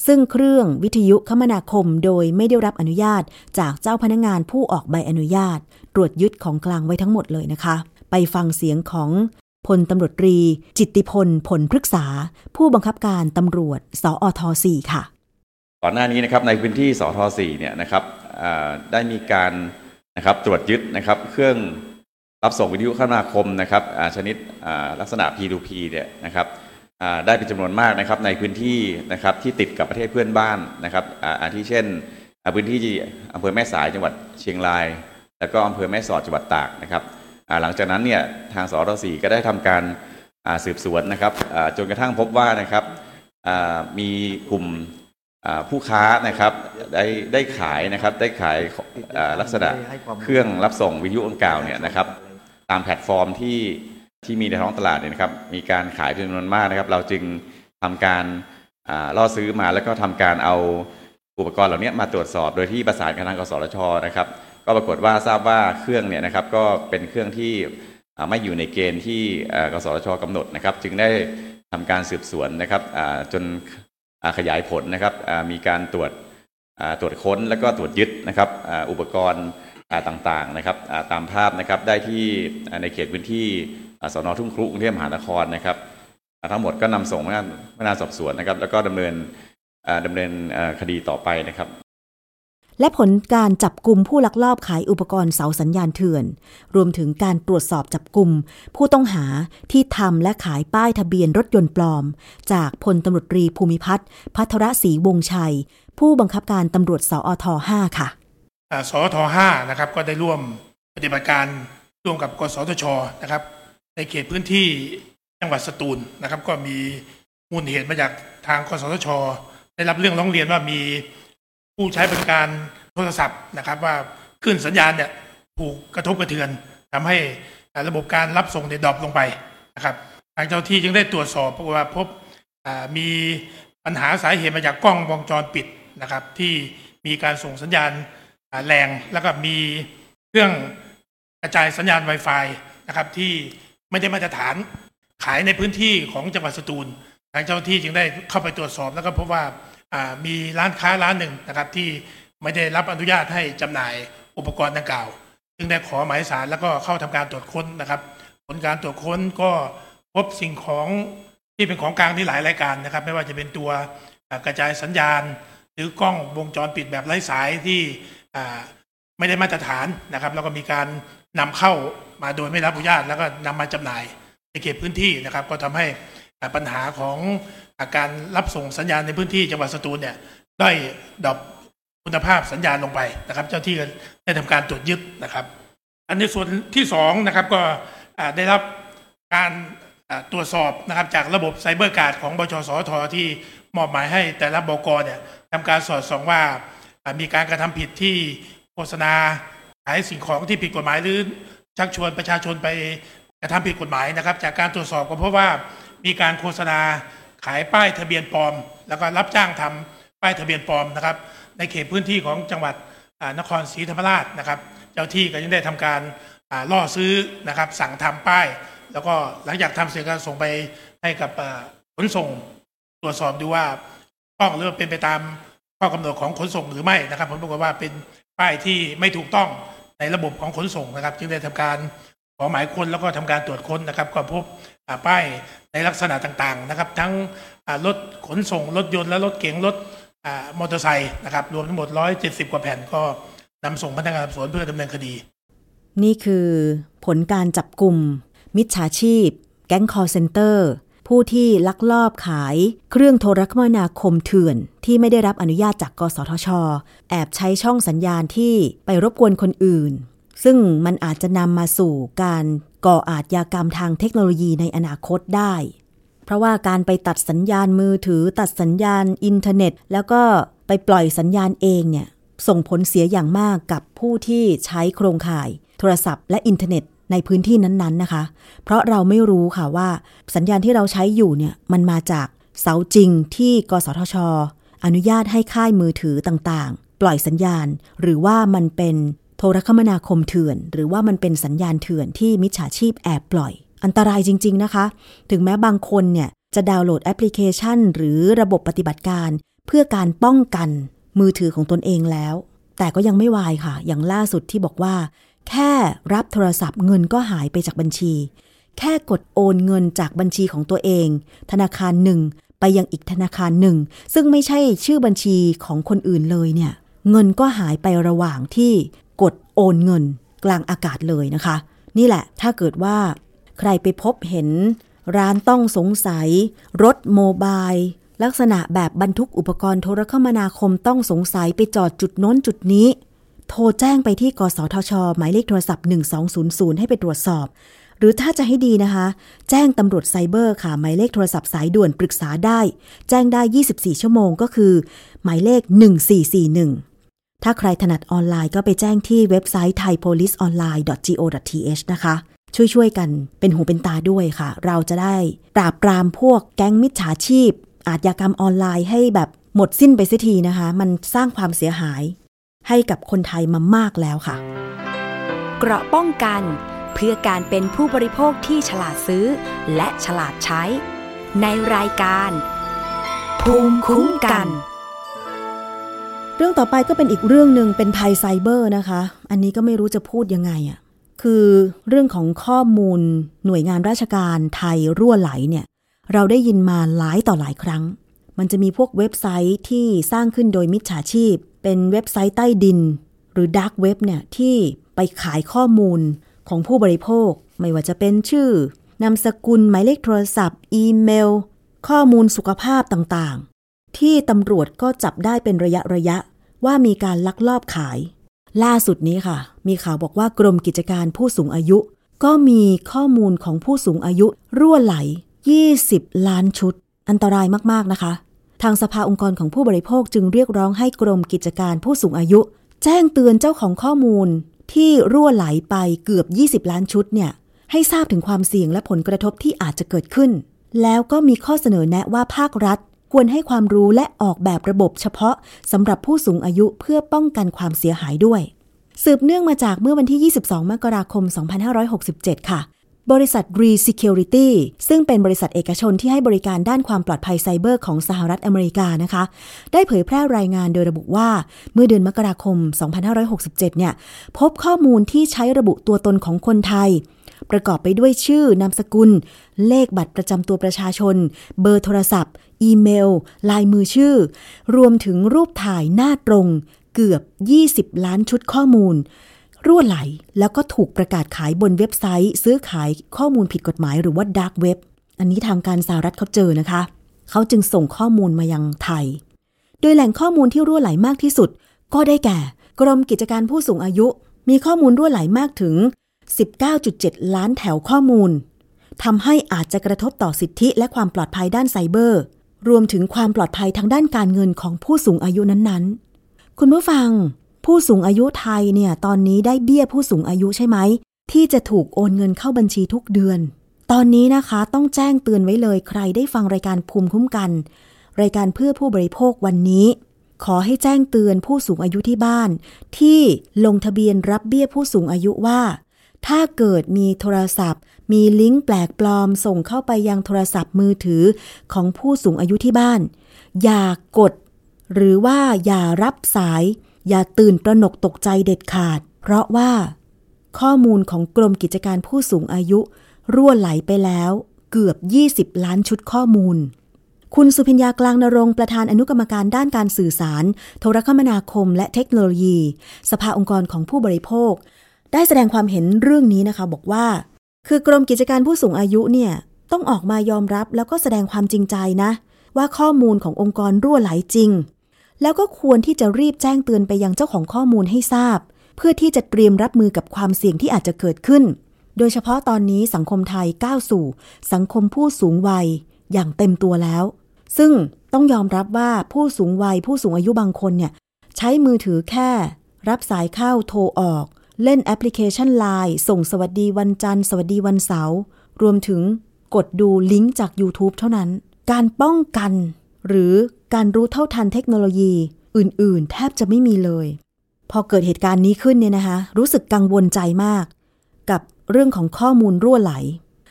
ซึ่งเครื่องวิทยุคมนาคมโดยไม่ได้รับอนุญาตจากเจ้าพนักงานผู้ออกใบอนุญาตตรวจยึดของกลางไว้ทั้งหมดเลยนะคะไปฟังเสียงของพลตำรวจตรีจิตติพลผลพฤกษาผู้บังคับการตำรวจสอทสี่ค่ะก่อนหน้านี้นะครับในพื้นที่สอทสี่เนี่ยนะครับได้มีการนะครับตรวจยึดนะครับเครื่องรับส่งวิทยุคมนาคมนะครับชนิดลักษณะ พี ทู พี เนี่ยนะครับได้เป็นจำนวนมากนะครับในพื้นที่นะครับที่ติดกับประเทศเพื่อนบ้านนะครับอาทิเช่นพื้นที่อำเภอแม่สายจังหวัดเชียงรายแล้วก็อำเภอแม่สอดจังหวัดตากนะครับหลังจากนั้นเนี่ยทางสทสี่ก็ได้ทำการสืบสวนนะครับจนกระทั่งพบว่านะครับมีกลุ่มผู้ค้านะครับได้ได้ขายนะครับได้ขายลักษณะเครื่องรับส่งวิทยุอังกล่าวเนี่ยนะครับตามแพลตฟอร์มที่ที่มีในท้องตลาดเนี่ยนะครับมีการขายจำนวนมากนะครับเราจึงทำการล่อซื้อมาแล้วก็ทำการเอาอุปกรณ์เหล่านี้มาตรวจสอบโดยที่ประสานกับทางกสทช.นะครับก็ปรากฏว่าทราบว่าเครื่องเนี่ยนะครับก็เป็นเครื่องที่ไม่อยู่ในเกณฑ์ที่กสทช.กำหนดนะครับจึงได้ทำการสืบสวนนะครับจนขยายผลนะครับมีการตรวจตรวจค้นแล้วก็ตรวจยึดนะครับอุปกรณ์ต่างๆนะครับตามภาพนะครับได้ที่ในเขตพื้นที่สน.ทุ่งครุกรุงเทพมหานครนะครับทั้งหมดก็นำส่งพนักงานสอบสวนนะครับแล้วก็ดำเนินดำเนินคดีต่อไปนะครับและผลการจับกุมผู้ลักลอบขายอุปกรณ์เสาสัญญาณเถื่อนรวมถึงการตรวจสอบจับกุมผู้ต้องหาที่ทำและขายป้ายทะเบียนรถยนต์ปลอมจากพลตำรวจตรีภูมิพัฒน์ภัทรศรีวงชัยผู้บังคับการตำรวจสอทห้าค่ะสอทห้านะครับก็ได้ร่วมปฏิบัติการร่วมกับกสทชนะครับในเขตพื้นที่จังหวัดสตูลนะครับก็มีมูลเหตุมาจากทางกสทชได้รับเรื่องร้องเรียนว่ามีผู้ใช้บริการโทรศัพท์นะครับว่าขึ้นสัญญาณเนี่ยถูกกระทบกระเทือนทำให้ระบบการรับส่งเด็ดดรอปลงไปนะครับทางเจ้าที่จึงได้ตรวจสอบว่าพบมีปัญหาสาเหตุมาจากกล้องวงจรปิดนะครับที่มีการส่งสัญญาณแรงแล้วก็มีเครื่องกระจายสัญญาณ Wi-Fi นะครับที่ไม่ได้มาตรฐานขายในพื้นที่ของจังหวัดสตูลทางเจ้าที่จึงได้เข้าไปตรวจสอบแล้วก็พบว่ามีร้านค้าร้านหนึ่งนะครับที่ไม่ได้รับอนุญาตให้จำหน่ายอุปกรณ์ดังกล่าวจึงได้ขอหมายศาลแล้วก็เข้าทำการตรวจค้นนะครับผลการตรวจค้นก็พบสิ่งของที่เป็นของกลางที่หลายรายการนะครับไม่ว่าจะเป็นตัว กระจายสัญญาณหรือกล้องวงจรปิดแบบไร้สายที่ไม่ได้มาตรฐานนะครับแล้วก็มีการนำเข้ามาโดยไม่รับอนุญาตแล้วก็นำมาจำหน่ายในเขตพื้นที่นะครับก็ทำให้ปัญหาของการรับส่งสัญญาณในพื้นที่จังหวัดสตูลเนี่ยได้ดรอปคุณภาพสัญญาณลงไปนะครับเจ้าที่ได้ทำการตรวจยึดนะครับอันในส่วนที่สองนะครับก็ได้รับการตรวจสอบนะครับจากระบบไซเบอร์การ์ดของบชสทที่มอบหมายให้แต่ละบกเนี่ยทำการสอดส่องว่ามีการกระทำผิดที่โฆษณาขายสิ่งของที่ผิดกฎหมายหรือชักชวนประชาชนไปกระทำผิดกฎหมายนะครับจากการตรวจสอบก็พบว่ามีการโฆษณาขายป้ายทะเบียนปลอมแล้วก็รับจ้างทำป้ายทะเบียนปลอมนะครับในเขตพื้นที่ของจังหวัดนครศรีธรรมราชนะครับเจ้าที่ก็ยังได้ทำการล่อซื้อนะครับสั่งทำป้ายแล้วก็หลังจากทำเสร็จก็ส่งไปให้กับขนส่งตรวจสอบดูว่าต้องหรือเป็นไปตามข้อกำหนดของขนส่งหรือไม่นะครับผมบอกว่าเป็นป้ายที่ไม่ถูกต้องในระบบของขนส่งนะครับจึงได้ทำการขอหมายค้นแล้วก็ทำการตรวจค้นนะครับก็พบป้ายในลักษณะต่างๆนะครับทั้งรถขนส่งรถยนต์และรถเก๋งรถมอเตอร์ไซค์นะครับรวมทั้งหมดหนึ่งร้อยเจ็ดสิบกว่าแผ่นก็นำส่งพนักงานสอบสวนเพื่อดำเนินคดีนี่คือผลการจับกลุ่มมิจฉาชีพแก๊งคอลเซ็นเตอร์ผู้ที่ลักลอบขายเครื่องโทรคมนาคมเถื่อนที่ไม่ได้รับอนุญาตจากกสทช.แอบใช้ช่องสัญญาณที่ไปรบกวนคนอื่นซึ่งมันอาจจะนำมาสู่การก่ออาชญากรรมทางเทคโนโลยีในอนาคตได้เพราะว่าการไปตัดสัญญาณมือถือตัดสัญญาณอินเทอร์เน็ตแล้วก็ไปปล่อยสัญญาณเองเนี่ยส่งผลเสียอย่างมากกับผู้ที่ใช้โครงข่ายโทรศัพท์และอินเทอร์เน็ตในพื้นที่นั้นๆนะคะเพราะเราไม่รู้ค่ะว่าสัญญาณที่เราใช้อยู่เนี่ยมันมาจากเสาจริงที่กสทช.อนุญาตให้ค่ายมือถือต่างๆปล่อยสัญญาณหรือว่ามันเป็นโทรคมนาคมเถื่อนหรือว่ามันเป็นสัญญาณเถื่อนที่มิจฉาชีพแอบปล่อยอันตรายจริงๆนะคะถึงแม้บางคนเนี่ยจะดาวน์โหลดแอปพลิเคชันหรือระบบปฏิบัติการเพื่อการป้องกันมือถือของตนเองแล้วแต่ก็ยังไม่วายค่ะอย่างล่าสุดที่บอกว่าแค่รับโทรศัพท์เงินก็หายไปจากบัญชีแค่กดโอนเงินจากบัญชีของตัวเองธนาคารหนึ่งไปยังอีกธนาคารหนึ่งซึ่งไม่ใช่ชื่อบัญชีของคนอื่นเลยเนี่ยเงินก็หายไประหว่างที่กดโอนเงินกลางอากาศเลยนะคะนี่แหละถ้าเกิดว่าใครไปพบเห็นร้านต้องสงสัยรถโมบายลักษณะแบบบรรทุกอุปกรณ์โทรคมนาคมต้องสงสัยไปจอดจุดโน้นจุดนี้โทรแจ้งไปที่กสทช.หมายเลขโทรศัพท์หนึ่งสองศูนย์ศูนย์ให้ไปตรวจสอบหรือถ้าจะให้ดีนะคะแจ้งตำรวจไซเบอร์ค่ะหมายเลขโทรศัพท์สายด่วนปรึกษาได้แจ้งได้ยี่สิบสี่ชั่วโมงก็คือหมายเลขหนึ่งสี่สี่หนึ่งถ้าใครถนัดออนไลน์ก็ไปแจ้งที่เว็บไซต์ ไทยโพลิสออนไลน์ ดอท จี โอ ดอท ที เอช นะคะช่วยๆกันเป็นหูเป็นตาด้วยค่ะเราจะได้ปราบปรามพวกแก๊งมิจฉาชีพอาชญากรรมออนไลน์ให้แบบหมดสิ้นไปเสียทีนะคะมันสร้างความเสียหายให้กับคนไทยมามากแล้วค่ะเกราะป้องกันเพื่อการเป็นผู้บริโภคที่ฉลาดซื้อและฉลาดใช้ในรายการภูมิคุ้มกันเรื่องต่อไปก็เป็นอีกเรื่องนึงเป็นภัยไซเบอร์นะคะอันนี้ก็ไม่รู้จะพูดยังไงอ่ะคือเรื่องของข้อมูลหน่วยงานราชการไทยรั่วไหลเนี่ยเราได้ยินมาหลายต่อหลายครั้งมันจะมีพวกเว็บไซต์ที่สร้างขึ้นโดยมิจฉาชีพเป็นเว็บไซต์ใต้ดินหรือดาร์กเว็บเนี่ยที่ไปขายข้อมูลของผู้บริโภคไม่ว่าจะเป็นชื่อนามสกุลหมายเลขโทรศัพท์อีเมลข้อมูลสุขภาพต่างๆที่ตำรวจก็จับได้เป็นระยะระยะว่ามีการลักลอบขายล่าสุดนี้ค่ะมีข่าวบอกว่ากรมกิจการผู้สูงอายุก็มีข้อมูลของผู้สูงอายุรั่วไหลยี่สิบล้านชุดอันตรายมากๆนะคะทางสภาองค์กรของผู้บริโภคจึงเรียกร้องให้กรมกิจการผู้สูงอายุแจ้งเตือนเจ้าของข้อมูลที่รั่วไหลไปเกือบยี่สิบล้านชุดเนี่ยให้ทราบถึงความเสี่ยงและผลกระทบที่อาจจะเกิดขึ้นแล้วก็มีข้อเสนอแนะว่าภาครัฐควรให้ความรู้และออกแบบระบบเฉพาะสำหรับผู้สูงอายุเพื่อป้องกันความเสียหายด้วยสืบเนื่องมาจากเมื่อวันที่ยี่สิบสองมกราคมสองพันห้าร้อยหกสิบเจ็ดค่ะบริษัท Re Security ซึ่งเป็นบริษัทเอกชนที่ให้บริการด้านความปลอดภัยไซเบอร์ของสหรัฐอเมริกานะคะได้เผยแพร่รายงานโดยระบุว่าเมื่อเดือนมกราคมสองพันห้าร้อยหกสิบเจ็ดเนี่ยพบข้อมูลที่ใช้ระบุตัวตนของคนไทย ประกอบไปด้วยชื่อนามสกุลเลขบัตรประจำตัวประชาชนเบอร์โทรศัพท์อีเมลลายมือชื่อรวมถึงรูปถ่ายหน้าตรงเกือบยี่สิบล้านชุดข้อมูลรั่วไหลแล้วก็ถูกประกาศขายบนเว็บไซต์ซื้อขายข้อมูลผิดกฎหมายหรือว่าดาร์กเว็บอันนี้ทางการสหรัฐเขาเจอนะคะเขาจึงส่งข้อมูลมายังไทยโดยแหล่งข้อมูลที่รั่วไหลมากที่สุดก็ได้แก่กรมกิจการผู้สูงอายุมีข้อมูลรั่วไหลมากถึง สิบเก้าจุดเจ็ด ล้านแถวข้อมูลทำให้อาจจะกระทบต่อสิทธิและความปลอดภัยด้านไซเบอร์รวมถึงความปลอดภัยทางด้านการเงินของผู้สูงอายุนั้นๆคุณผู้ฟังผู้สูงอายุไทยเนี่ยตอนนี้ได้เบี้ยผู้สูงอายุใช่ไหมที่จะถูกโอนเงินเข้าบัญชีทุกเดือนตอนนี้นะคะต้องแจ้งเตือนไว้เลยใครได้ฟังรายการภูมิคุ้มกันรายการเพื่อผู้บริโภควันนี้ขอให้แจ้งเตือนผู้สูงอายุที่บ้านที่ลงทะเบียนรับเบี้ยผู้สูงอายุว่าถ้าเกิดมีโทรศัพท์มีลิงก์แปลกปลอมส่งเข้าไปยังโทรศัพท์มือถือของผู้สูงอายุที่บ้านอย่ากดหรือว่าอย่ารับสายอย่าตื่นตระหนกตกใจเด็ดขาดเพราะว่าข้อมูลของกรมกิจการผู้สูงอายุรั่วไหลไปแล้วเกือบยี่สิบล้านชุดข้อมูลคุณสุพิญญากลางนรงค์ประธานอนุกรรมการด้านการสื่อสารโทรคมนาคมและเทคโนโลยีสภาองค์กรของผู้บริโภคได้แสดงความเห็นเรื่องนี้นะคะบอกว่าคือกรมกิจการผู้สูงอายุเนี่ยต้องออกมายอมรับแล้วก็แสดงความจริงใจนะว่าข้อมูลขององค์กรรั่วไหลจริงแล้วก็ควรที่จะรีบแจ้งเตือนไปยังเจ้าของข้อมูลให้ทราบเพื่อที่จะเตรียมรับมือกับความเสี่ยงที่อาจจะเกิดขึ้นโดยเฉพาะตอนนี้สังคมไทยก้าวสู่สังคมผู้สูงวัยอย่างเต็มตัวแล้วซึ่งต้องยอมรับว่าผู้สูงวัยผู้สูงอายุบางคนเนี่ยใช้มือถือแค่รับสายเข้าโทรออกเล่นแอปพลิเคชัน ไลน์ ส่งสวัสดีวันจันทร์สวัสดีวันเสาร์รวมถึงกดดูลิงก์จาก YouTube เท่านั้นการป้องกันหรือการรู้เท่าทันเทคโนโลยีอื่นๆแทบจะไม่มีเลยพอเกิดเหตุการณ์นี้ขึ้นเนี่ยนะคะรู้สึกกังวลใจมากกับเรื่องของข้อมูลรั่วไหล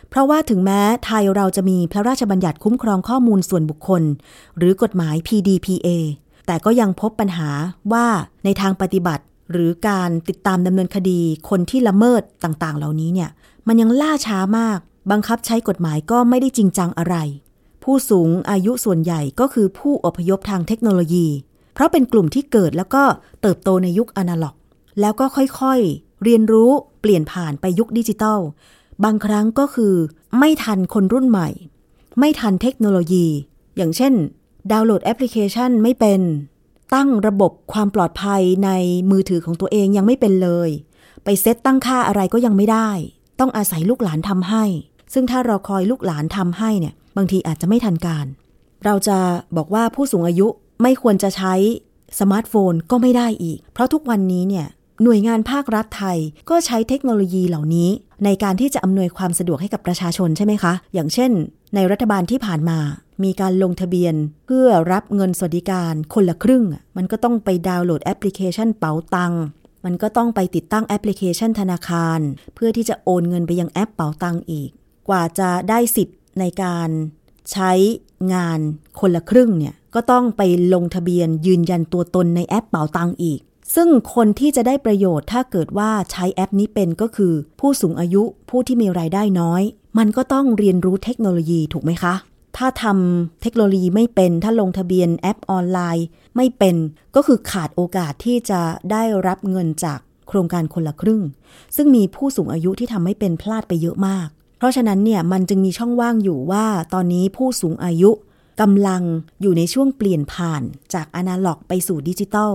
เพราะว่าถึงแม้ไทยเราจะมีพระราชบัญญัติคุ้มครองข้อมูลส่วนบุคคลหรือกฎหมาย พี ดี พี เอ แต่ก็ยังพบปัญหาว่าในทางปฏิบัติหรือการติดตามดำเนินคดีคนที่ละเมิดต่างๆเหล่านี้เนี่ยมันยังล่าช้ามากบังคับใช้กฎหมายก็ไม่ได้จริงจังอะไรผู้สูงอายุส่วนใหญ่ก็คือผู้อพยพทางเทคโนโลยีเพราะเป็นกลุ่มที่เกิดแล้วก็เติบโตในยุคอนาล็อกแล้วก็ค่อยๆเรียนรู้เปลี่ยนผ่านไปยุคดิจิทัลบางครั้งก็คือไม่ทันคนรุ่นใหม่ไม่ทันเทคโนโลยีอย่างเช่นดาวน์โหลดแอปพลิเคชันไม่เป็นตั้งระบบความปลอดภัยในมือถือของตัวเองยังไม่เป็นเลยไปเซตตั้งค่าอะไรก็ยังไม่ได้ต้องอาศัยลูกหลานทำให้ซึ่งถ้าเราคอยลูกหลานทำให้เนี่ยบางทีอาจจะไม่ทันการเราจะบอกว่าผู้สูงอายุไม่ควรจะใช้สมาร์ทโฟนก็ไม่ได้อีกเพราะทุกวันนี้เนี่ยหน่วยงานภาครัฐไทยก็ใช้เทคโนโลยีเหล่านี้ในการที่จะอำนวยความสะดวกให้กับประชาชนใช่ไหมคะอย่างเช่นในรัฐบาลที่ผ่านมามีการลงทะเบียนเพื่อรับเงินสวัสดิการคนละครึ่งมันก็ต้องไปดาวน์โหลดแอปพลิเคชันเป๋าตังมันก็ต้องไปติดตั้งแอปพลิเคชันธนาคารเพื่อที่จะโอนเงินไปยังแอปเป๋าตังอีกกว่าจะได้สิทธิ์ในการใช้งานคนละครึ่งเนี่ยก็ต้องไปลงทะเบียนยืนยันตัวตนในแอปเป๋าตังอีกซึ่งคนที่จะได้ประโยชน์ถ้าเกิดว่าใช้แอปนี้เป็นก็คือผู้สูงอายุผู้ที่มีรายได้น้อยมันก็ต้องเรียนรู้เทคโนโลยีถูกไหมคะถ้าทำเทคโนโลยีไม่เป็นถ้าลงทะเบียนแอปออนไลน์ไม่เป็นก็คือขาดโอกาสที่จะได้รับเงินจากโครงการคนละครึ่งซึ่งมีผู้สูงอายุที่ทำไม่เป็นพลาดไปเยอะมากเพราะฉะนั้นเนี่ยมันจึงมีช่องว่างอยู่ว่าตอนนี้ผู้สูงอายุกำลังอยู่ในช่วงเปลี่ยนผ่านจากอนาล็อกไปสู่ดิจิทัล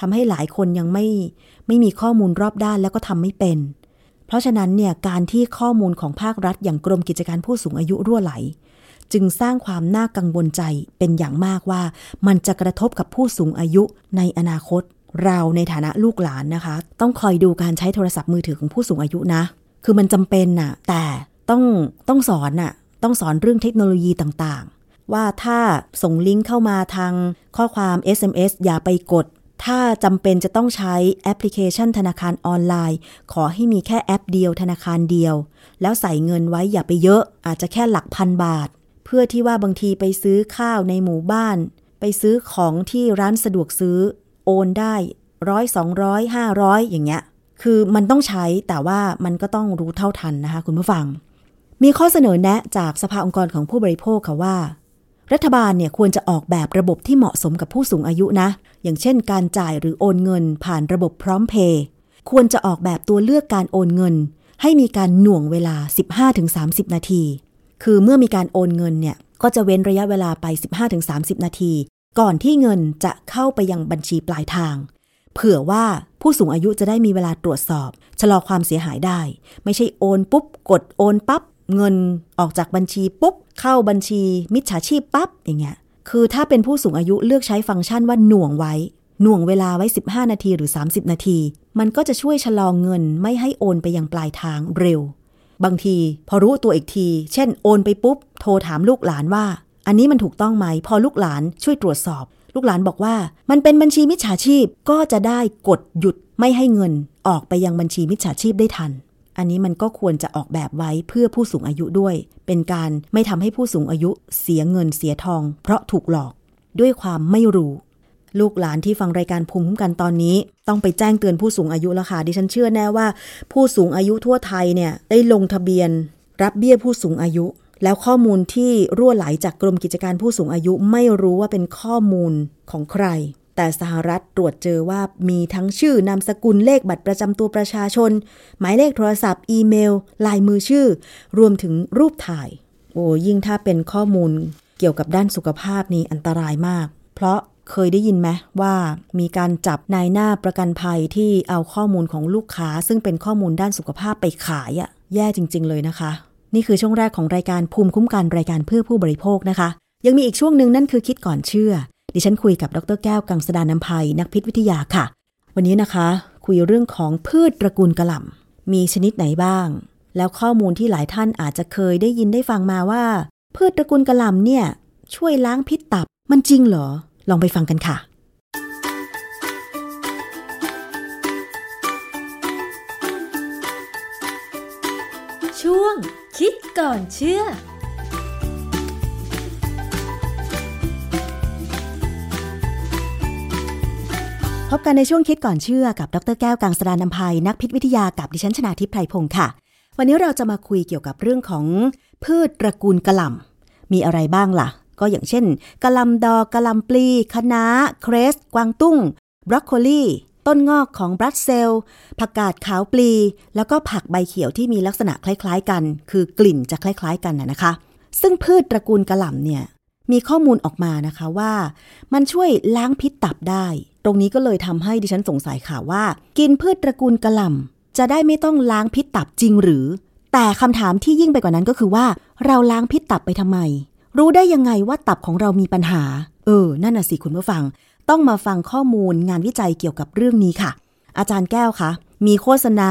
ทำให้หลายคนยังไม่ไม่มีข้อมูลรอบด้านแล้วก็ทำไม่เป็นเพราะฉะนั้นเนี่ยการที่ข้อมูลของภาครัฐอย่างกรมกิจการผู้สูงอายุรั่วไหลจึงสร้างความน่ากังวลใจเป็นอย่างมากว่ามันจะกระทบกับผู้สูงอายุในอนาคตเราในฐานะลูกหลานนะคะต้องคอยดูการใช้โทรศัพท์มือถือของผู้สูงอายุนะคือมันจำเป็นน่ะแต่ต้องต้องสอนน่ะต้องสอนเรื่องเทคโนโลยีต่างๆว่าถ้าส่งลิงก์เข้ามาทางข้อความ เอส เอ็ม เอส อย่าไปกดถ้าจำเป็นจะต้องใช้แอปพลิเคชันธนาคารออนไลน์ขอให้มีแค่แอปเดียวธนาคารเดียวแล้วใส่เงินไว้อย่าไปเยอะอาจจะแค่หลักพันบาทเพื่อที่ว่าบางทีไปซื้อข้าวในหมู่บ้านไปซื้อของที่ร้านสะดวกซื้อโอนได้ร้อยสองร้อยห้าร้อยอย่างเงี้ย คือมันต้องใช้แต่ว่ามันก็ต้องรู้เท่าทันนะคะคุณผู้ฟังมีข้อเสนอแนะจากสภาองค์กรของผู้บริโภคค่ะว่ารัฐบาลเนี่ยควรจะออกแบบระบบที่เหมาะสมกับผู้สูงอายุนะอย่างเช่นการจ่ายหรือโอนเงินผ่านระบบพร้อมเพย์ควรจะออกแบบตัวเลือกการโอนเงินให้มีการหน่วงเวลา สิบห้าถึงสามสิบ นาทีคือเมื่อมีการโอนเงินเนี่ยก็จะเว้นระยะเวลาไป สิบห้าถึงสามสิบ นาทีก่อนที่เงินจะเข้าไปยังบัญชีปลายทางเผื่อว่าผู้สูงอายุจะได้มีเวลาตรวจสอบชะลอความเสียหายได้ไม่ใช่โอนปุ๊บกดโอนปั๊บเงินออกจากบัญชีปุ๊บเข้าบัญชีมิจฉาชีพปั๊บอย่างเงี้ยคือถ้าเป็นผู้สูงอายุเลือกใช้ฟังก์ชันว่าหน่วงไว้หน่วงเวลาไว้สิบห้านาทีหรือสามสิบนาทีมันก็จะช่วยชะลอเงินไม่ให้โอนไปยังปลายทางเร็วบางทีพอรู้ตัวอีกทีเช่นโอนไปปุ๊บโทรถามลูกหลานว่าอันนี้มันถูกต้องไหมพอลูกหลานช่วยตรวจสอบลูกหลานบอกว่ามันเป็นบัญชีมิจฉาชีพก็จะได้กดหยุดไม่ให้เงินออกไปยังบัญชีมิจฉาชีพได้ทันอันนี้มันก็ควรจะออกแบบไว้เพื่อผู้สูงอายุด้วยเป็นการไม่ทำให้ผู้สูงอายุเสียเงินเสียทองเพราะถูกหลอกด้วยความไม่รู้ลูกหลานที่ฟังรายการภูมิคุ้มกันตอนนี้ต้องไปแจ้งเตือนผู้สูงอายุแล้วค่ะดิฉันเชื่อแน่ว่าผู้สูงอายุทั่วไทยเนี่ยได้ลงทะเบียนรับเบี้ยผู้สูงอายุแล้วข้อมูลที่รั่วไหลจากกรมกิจการผู้สูงอายุไม่รู้ว่าเป็นข้อมูลของใครแต่สหรัฐตรวจเจอว่ามีทั้งชื่อนามสกุลเลขบัตรประจำตัวประชาชนหมายเลขโทรศัพท์อีเมลลายมือชื่อรวมถึงรูปถ่ายโอ้ยิ่งถ้าเป็นข้อมูลเกี่ยวกับด้านสุขภาพนี่อันตรายมากเพราะเคยได้ยินไหมว่ามีการจับนายหน้าประกันภัยที่เอาข้อมูลของลูกค้าซึ่งเป็นข้อมูลด้านสุขภาพไปขายอะแย่จริงๆเลยนะคะนี่คือช่วงแรกของรายการภูมิคุ้มกันรายการเพื่อผู้บริโภคนะคะยังมีอีกช่วงนึงนั่นคือคิดก่อนเชื่อดิฉันคุยกับดร.แก้วกังสดาลอำไพนักพิษวิทยาค่ะวันนี้นะคะคุยเรื่องของพืชตระกูลกะหล่ำมีชนิดไหนบ้างแล้วข้อมูลที่หลายท่านอาจจะเคยได้ยินได้ฟังมาว่าพืชตระกูลกะหล่ำเนี่ยช่วยล้างพิษตับมันจริงเหรอลองไปฟังกันค่ะช่วงคิดก่อนเชื่อพบกันในช่วงคิดก่อนเชื่อกับดร.แก้วกังสดาลอำไพนักพิษวิทยากับดิฉันชนาทิพย์ไพรพงศ์ค่ะวันนี้เราจะมาคุยเกี่ยวกับเรื่องของพืชตระกูลกะหล่ำมีอะไรบ้างล่ะก็อย่างเช่นกะหล่ำดอกกะหล่ำปลีคะน้าเครสกวางตุ้งบรอกโคลีต้นงอกของบรัสเซลผักกาดขาวปลีแล้วก็ผักใบเขียวที่มีลักษณะคล้ายๆกันคือกลิ่นจะคล้ายๆกันน่ะนะคะซึ่งพืชตระกูลกะหล่ำเนี่ยมีข้อมูลออกมานะคะว่ามันช่วยล้างพิษตับได้ตรงนี้ก็เลยทำให้ดิฉันสงสัยค่ะว่ากินพืชตระกูลกะหล่ำจะได้ไม่ต้องล้างพิษตับจริงหรือแต่คำถามที่ยิ่งไปกว่านั้นก็คือว่าเราล้างพิษตับไปทำไมรู้ได้ยังไงว่าตับของเรามีปัญหาเออนั่นน่ะสิคุณผู้ฟังต้องมาฟังข้อมูลงานวิจัยเกี่ยวกับเรื่องนี้ค่ะอาจารย์แก้วคะมีโฆษณา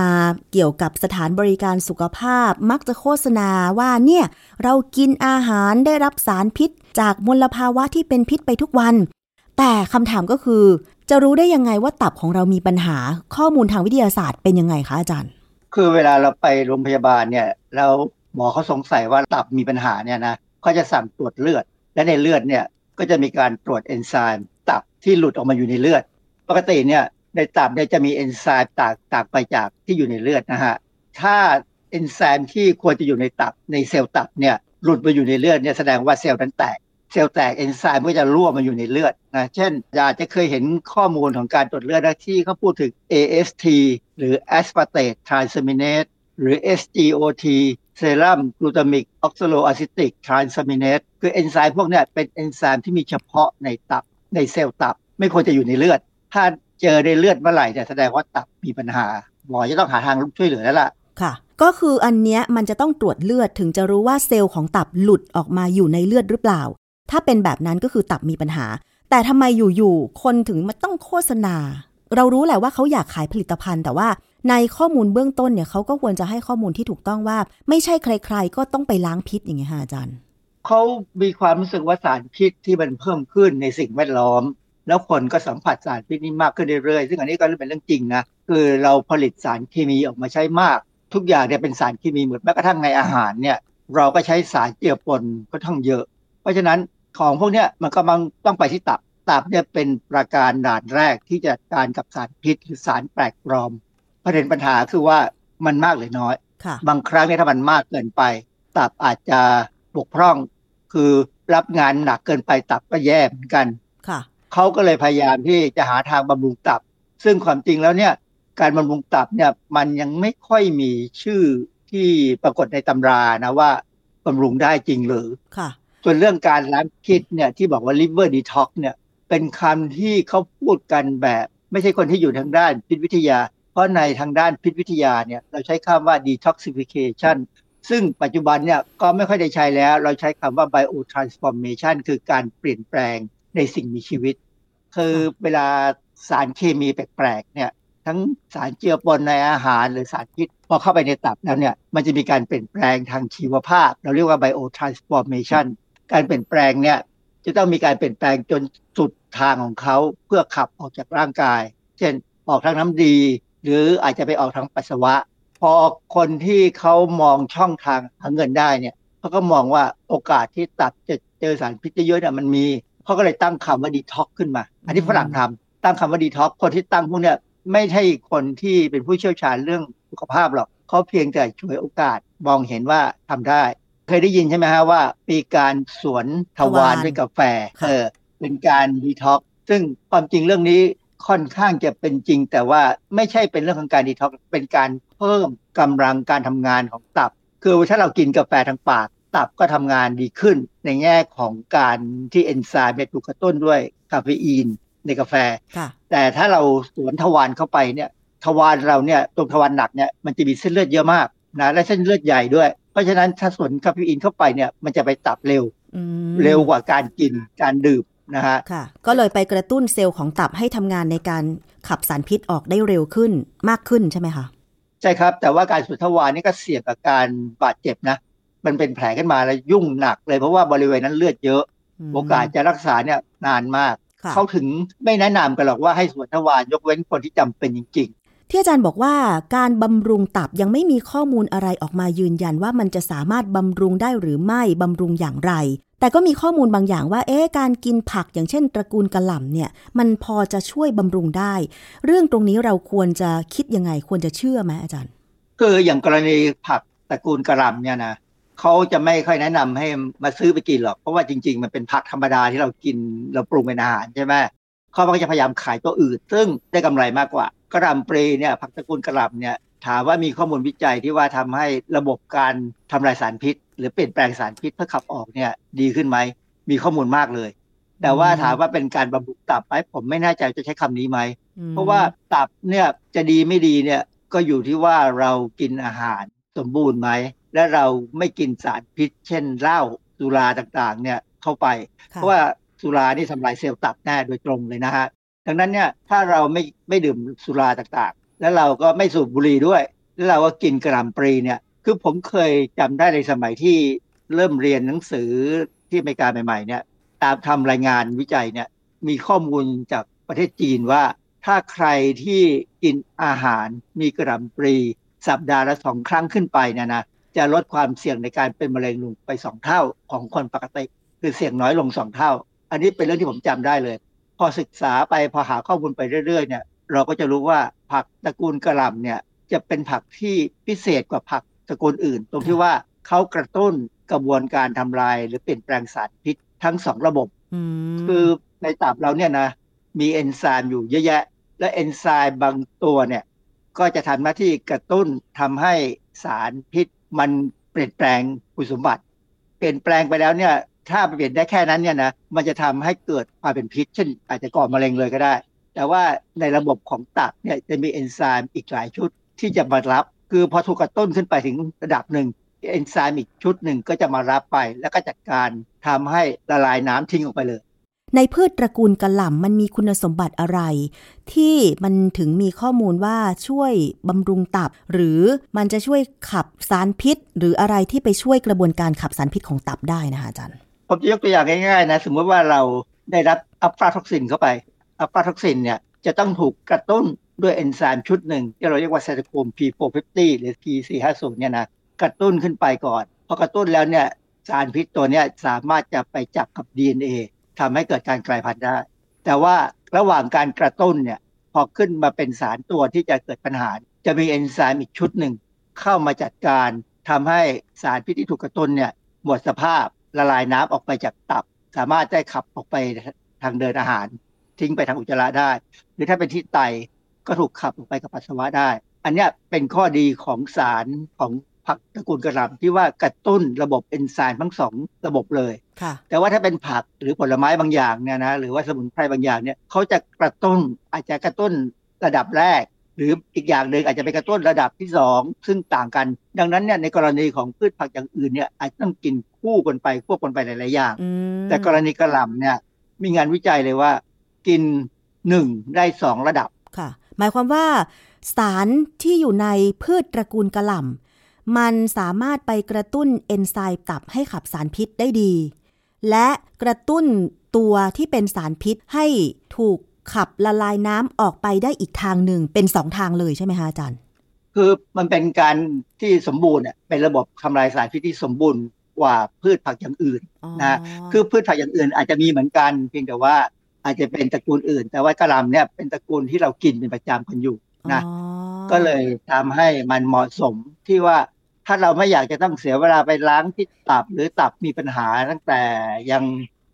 เกี่ยวกับสถานบริการสุขภาพมักจะโฆษณาว่าเนี่ยเรากินอาหารได้รับสารพิษจากมลภาวะที่เป็นพิษไปทุกวันแต่คำถามก็คือจะรู้ได้ยังไงว่าตับของเรามีปัญหาข้อมูลทางวิทยาศาสตร์เป็นยังไงคะอาจารย์คือเวลาเราไปโรงพยาบาลเนี่ยเราหมอเขาสงสัยว่าตับมีปัญหาเนี่ยนะเขาจะสั่งตรวจเลือดและในเลือดเนี่ยก็จะมีการตรวจเอนไซม์ตับที่หลุดออกมาอยู่ในเลือดปกติเนี่ยในตับเนี่ยจะมีเอนไซม์ต่างต่างไปจากที่อยู่ในเลือดนะฮะถ้าเอนไซม์ที่ควรจะอยู่ในตับในเซลล์ตับเนี่ยหลุดไปอยู่ในเลือดเนี่ยแสดงว่าเซลล์นั้นแตกเซลล์แตกเอนไซม์ก็จะรั่วมาอยู่ในเลือดนะเช่นอาจจะเคยเห็นข้อมูลของการตรวจเลือดที่เขาพูดถึง เอ เอส ที หรือ Aspartate Transaminase หรือ เอส จี โอ ที Serum Glutamic Oxaloacetic Transaminase คือเอนไซม์พวกนี้เป็นเอนไซม์ที่มีเฉพาะในตับในเซลล์ตับไม่ควรจะอยู่ในเลือดถ้าเจอในเลือดเมื่อไหร่เนี่ยแสดงว่าตับมีปัญหาหมอจะต้องหาทางช่วยเหลือแล้วล่ะค่ะก็คืออันเนี้ยมันจะต้องตรวจเลือดถึงจะรู้ว่าเซลล์ของตับหลุดออกมาอยู่ในเลือดหรือเปล่าถ้าเป็นแบบนั้นก็คือตับมีปัญหาแต่ทำไมอยู่ๆคนถึงมาต้องโฆษณาเรารู้แหละว่าเขาอยากขายผลิตภัณฑ์แต่ว่าในข้อมูลเบื้องต้นเนี่ยเขาก็ควรจะให้ข้อมูลที่ถูกต้องว่าไม่ใช่ใครๆก็ต้องไปล้างพิษอย่างเงี้ยฮะอาจารย์เขามีความรู้สึกว่าสารพิษที่มันเพิ่มขึ้นในสิ่งแวดล้อมแล้วคนก็สัมผัสสารพิษนี้มากขึ้นเรื่อยๆซึ่งอันนี้ก็เป็นเรื่องจริงนะคือเราผลิตสารเคมีออกมาใช้มากทุกอย่างเนี่ยเป็นสารเคมีหมดแม้กระทั่งในอาหารเนี่ยเราก็ใช้สารเจือปนค่อนข้างเยอะเพราะฉะนั้นของพวกนี้มันก็ต้องไปที่ตับตับเนี่ยเป็นประการด่านแรกที่จัดการกับสารพิษหรือสารแปลกปลอม ประเด็นปัญหาคือว่ามันมากหรือน้อยบางครั้งเนี่ยถ้ามันมากเกินไปตับอาจจะบกพร่องคือรับงานหนักเกินไปตับก็แย่เหมือนกันเขาก็เลยพยายามที่จะหาทางบำรุงตับซึ่งความจริงแล้วเนี่ยการบำรุงตับเนี่ยมันยังไม่ค่อยมีชื่อที่ปรากฏในตำรานะว่าบำรุงได้จริงหรือส่วนเรื่องการล้างพิษเนี่ยที่บอกว่า liver detox เนี่ยเป็นคำที่เขาพูดกันแบบไม่ใช่คนที่อยู่ทางด้านพิษวิทยาเพราะในทางด้านพิษวิทยาเนี่ยเราใช้คำว่า detoxification ซึ่งปัจจุบันเนี่ยก็ไม่ค่อยได้ใช้แล้วเราใช้คำว่า biotransformation คือการเปลี่ยนแปลงในสิ่งมีชีวิตคือเวลาสารเคมีแปลกๆเนี่ยทั้งสารเจือปนในอาหารหรือสารพิษพอเข้าไปในตับแล้วเนี่ยมันจะมีการเปลี่ยนแปลงทางชีวภาพเราเรียกว่า biotransformation การเปลี่ยนแปลงเนี่ยจะต้องมีการเปลี่ยนแปลงจนสุดทางของเขาเพื่อขับออกจากร่างกายเช่นออกทางน้ำดีหรืออาจจะไปออกทางปัสสาวะพอคนที่เขามองช่องทางหาเงินได้เนี่ยเขาก็มองว่าโอกาสที่ตับจะเจอสารพิษเยอะเนี่ยมันมีเขาก็เลยตั้งคำว่า detox ขึ้นมาอันนี้ฝรั่งทำตั้งคำว่า detox คนที่ตั้งพวกเนี่ยไม่ใช่คนที่เป็นผู้เชี่ยวชาญเรื่องสุขภาพหรอกเขาเพียงแต่ฉวยโอกาสมองเห็นว่าทำได้เคยได้ยินใช่ไหมฮะว่าปีการสวนทวารด้วยกาแฟเออเป็นการ detox ซึ่งความจริงเรื่องนี้ค่อนข้างจะเป็นจริงแต่ว่าไม่ใช่เป็นเรื่องของการ detox เป็นการเพิ่มกำลังการทำงานของตับคือถ้าเรากินกาแฟทางปากตับก็ทำงานดีขึ้นในแง่ของการที่เอนไซม์ถูกกระตุ้นด้วยคาเฟอีนในกาแฟแต่ถ้าเราสวนทวารเข้าไปเนี่ยทวารเราเนี่ยตรงทวารหนักเนี่ยมันจะมีเส้นเลือดเยอะมากนะและเส้นเลือดใหญ่ด้วยเพราะฉะนั้นถ้าสวนคาเฟอีนเข้าไปเนี่ยมันจะไปตับเร็วเร็วกว่าการกินการดื่มนะฮะก็เลยไปกระตุ้นเซลล์ของตับให้ทำงานในการขับสารพิษออกได้เร็วขึ้นมากขึ้นใช่ไหมคะใช่ครับแต่ว่าการสวนทวารนี่ก็เสี่ยงกับการบาดเจ็บนะมันเป็นแผลขึ้นมาแล้วยุ่งหนักเลยเพราะว่าบริเวณนั้นเลือดเยอะโอกาสจะรักษาเนี่ยนานมากเขาถึงไม่แนะนำกันหรอกว่าให้สวนทวารยกเว้นคนที่จำเป็นจริงๆที่อาจารย์บอกว่าการบำรุงตับยังไม่มีข้อมูลอะไรออกมายืนยันว่ามันจะสามารถบำรุงได้หรือไม่บำรุงอย่างไรแต่ก็มีข้อมูลบางอย่างว่าเอ๊ะการกินผักอย่างเช่นตระกูลกะหล่ำเนี่ยมันพอจะช่วยบำรุงได้เรื่องตรงนี้เราควรจะคิดยังไงควรจะเชื่อไหมอาจารย์คืออย่างกรณีผักตระกูลกะหล่ำเนี่ยนะเขาจะไม่ค่อยแนะนำให้มาซื้อไปกินหรอกเพราะว่าจริงๆมันเป็นผักธรรมดาที่เรากินเราปรุงเป็นอาหารใช่ไหมเขาก็จะพยายามขายตัวอื่นซึ่งได้กำไรมากกว่ากระหล่ำปลีเนี่ยผักตระกูลกระหล่ำเนี่ยถามว่ามีข้อมูลวิจัยที่ว่าทำให้ระบบการทำลายสารพิษหรือเปลี่ยนแปลงสารพิษเพื่อขับออกเนี่ยดีขึ้นไหมมีข้อมูลมากเลยแต่ว่าถามว่าเป็นการบำรุงตับไหมผมไม่แน่ใจจะใช้คำนี้ไหมเพราะว่าตับเนี่ยจะดีไม่ดีเนี่ยก็อยู่ที่ว่าเรากินอาหารสมบูรณ์ไหมและเราไม่กินสารพิษเช่นเหล้าสุราต่างๆเนี่ยเข้าไปเพราะว่าสุรานี่ทำลายเซลล์ตับแน่โดยตรงเลยนะฮะดังนั้นเนี่ยถ้าเราไม่ไม่ดื่มสุราต่างๆแล้วเราก็ไม่สูบบุหรี่ด้วยแล้วเราก็กินกระหล่ำปลีเนี่ยคือผมเคยจำได้ในสมัยที่เริ่มเรียนหนังสือที่อเมริกาใหม่ๆเนี่ยตามทำรายงานวิจัยเนี่ยมีข้อมูลจากประเทศจีนว่าถ้าใครที่กินอาหารมีกระหล่ำปลีสัปดาห์ละสองครั้งขึ้นไปเนี่ยนะจะลดความเสี่ยงในการเป็นมะเร็งลงไปสองเท่าของคนปกติคือเสี่ยงน้อยลงสองเท่าอันนี้เป็นเรื่องที่ผมจำได้เลยพอศึกษาไปพอหาข้อมูลไปเรื่อยๆเนี่ยเราก็จะรู้ว่าผักตระกูลกะหล่ำเนี่ยจะเป็นผักที่พิเศษกว่าผักตระกูลอื่นตรงที่ว่าเขากระตุ้นกระบวนการทำลายหรือเปลี่ยนแปลงสารพิษทั้งสองระบบคือในตับเราเนี่ยนะมีเอนไซม์อยู่เยอะแยะและเอนไซม์บางตัวเนี่ยก็จะทำหน้าที่กระตุ้นทำให้สารพิษมันเปลี่ยนแปลงคุณสมบัติเปลี่ยนแปลงไปแล้วเนี่ยถ้าเปลี่ยนได้แค่นั้นเนี่ยนะมันจะทำให้เกิดความเป็นพิษเช่นอาจจะก่อมะเร็งเลยก็ได้แต่ว่าในระบบของตับเนี่ยจะมีเอนไซม์อีกหลายชุดที่จะมารับคือพอถูกกระตุ้นขึ้นไปถึงระดับหนึ่งเอนไซม์อีกชุดหนึ่งก็จะมารับไปแล้วก็จัดการทำให้ละลายน้ำทิ้งออกไปเลยในพืชตระกูลกะหล่ำมันมีคุณสมบัติอะไรที่มันถึงมีข้อมูลว่าช่วยบำรุงตับหรือมันจะช่วยขับสารพิษหรืออะไรที่ไปช่วยกระบวนการขับสารพิษของตับได้นะคะอาจารย์ผมจะยกตัวอย่างง่ายๆนะสมมติว่าเราได้รับอัลฟาท็อกซินเข้าไปอัลฟาท็อกซินเนี่ยจะต้องถูกกระตุ้นด้วยเอนไซม์ชุดหนึ่งที่เราเรียกว่าไซโตโครม พี สี่ร้อยห้าสิบ หรือ พี สี่ร้อยห้าสิบ เนี่ยนะกระตุ้นขึ้นไปก่อนพอกระตุ้นแล้วเนี่ยสารพิษตัวนี้สามารถจะไปจับกับ ดี เอ็น เอทำให้เกิดการกลายพันธุ์ได้แต่ว่าระหว่างการกระตุ้นเนี่ยพอขึ้นมาเป็นสารตัวที่จะเกิดปัญหา จะมีเอนไซม์อีกชุดหนึ่งเข้ามาจัดการทำให้สารพิษที่ถูกกระตุ้นเนี่ยหมดสภาพละลายน้ำออกไปจากตับสามารถได้ขับออกไปทางเดินอาหารทิ้งไปทางอุจจาระได้หรือถ้าเป็นที่ไตก็ถูกขับออกไปกับปัสสาวะได้อันนี้เป็นข้อดีของสารของผักตระกูลกระหล่ำที่ว่ากระตุ้นระบบเอนไซม์ทั้งสองระบบเลยแต่ว่าถ้าเป็นผักหรือผลไม้บางอย่างเนี่ยนะหรือว่าสมุนไพรบางอย่างเนี่ยเขาจะกระตุ้นอาจจะกระตุ้นระดับแรกหรืออีกอย่างหนึ่งอาจจะไปกระตุ้นระดับที่สองซึ่งต่างกันดังนั้นเนี่ยในกรณีของพืชผักอย่างอื่นเนี่ยอาจจะต้องกินคู่กันไปควบกันไปหลายๆอย่างแต่กรณีกระหล่ำเนี่ยมีงานวิจัยเลยว่ากินหนึ่งได้สองระดับค่ะหมายความว่าสารที่อยู่ในพืชตระกูลกระหล่ำมันสามารถไปกระตุ้นเอนไซม์ตับให้ขับสารพิษได้ดีและกระตุ้นตัวที่เป็นสารพิษให้ถูกขับละลายน้ำออกไปได้อีกทางหนึ่งเป็นสองทางเลยใช่ไหมคะอาจารย์คือมันเป็นการที่สมบูรณ์เป็นระบบทำลายสารพิษที่สมบูรณ์กว่าพืชผักอย่างอื่นนะคือพืชผักอย่างอื่นอาจจะมีเหมือนกันเพียงแต่ว่าอาจจะเป็นตระกูลอื่นแต่ว่ากระหล่ำเนี่ยเป็นตระกูลที่เรากินเป็นประจำกันอยู่นะก็เลยทำให้มันเหมาะสมที่ว่าถ้าเราไม่อยากจะต้องเสียเวลาไปล้างที่ตับหรือตับมีปัญหาตั้งแต่ยัง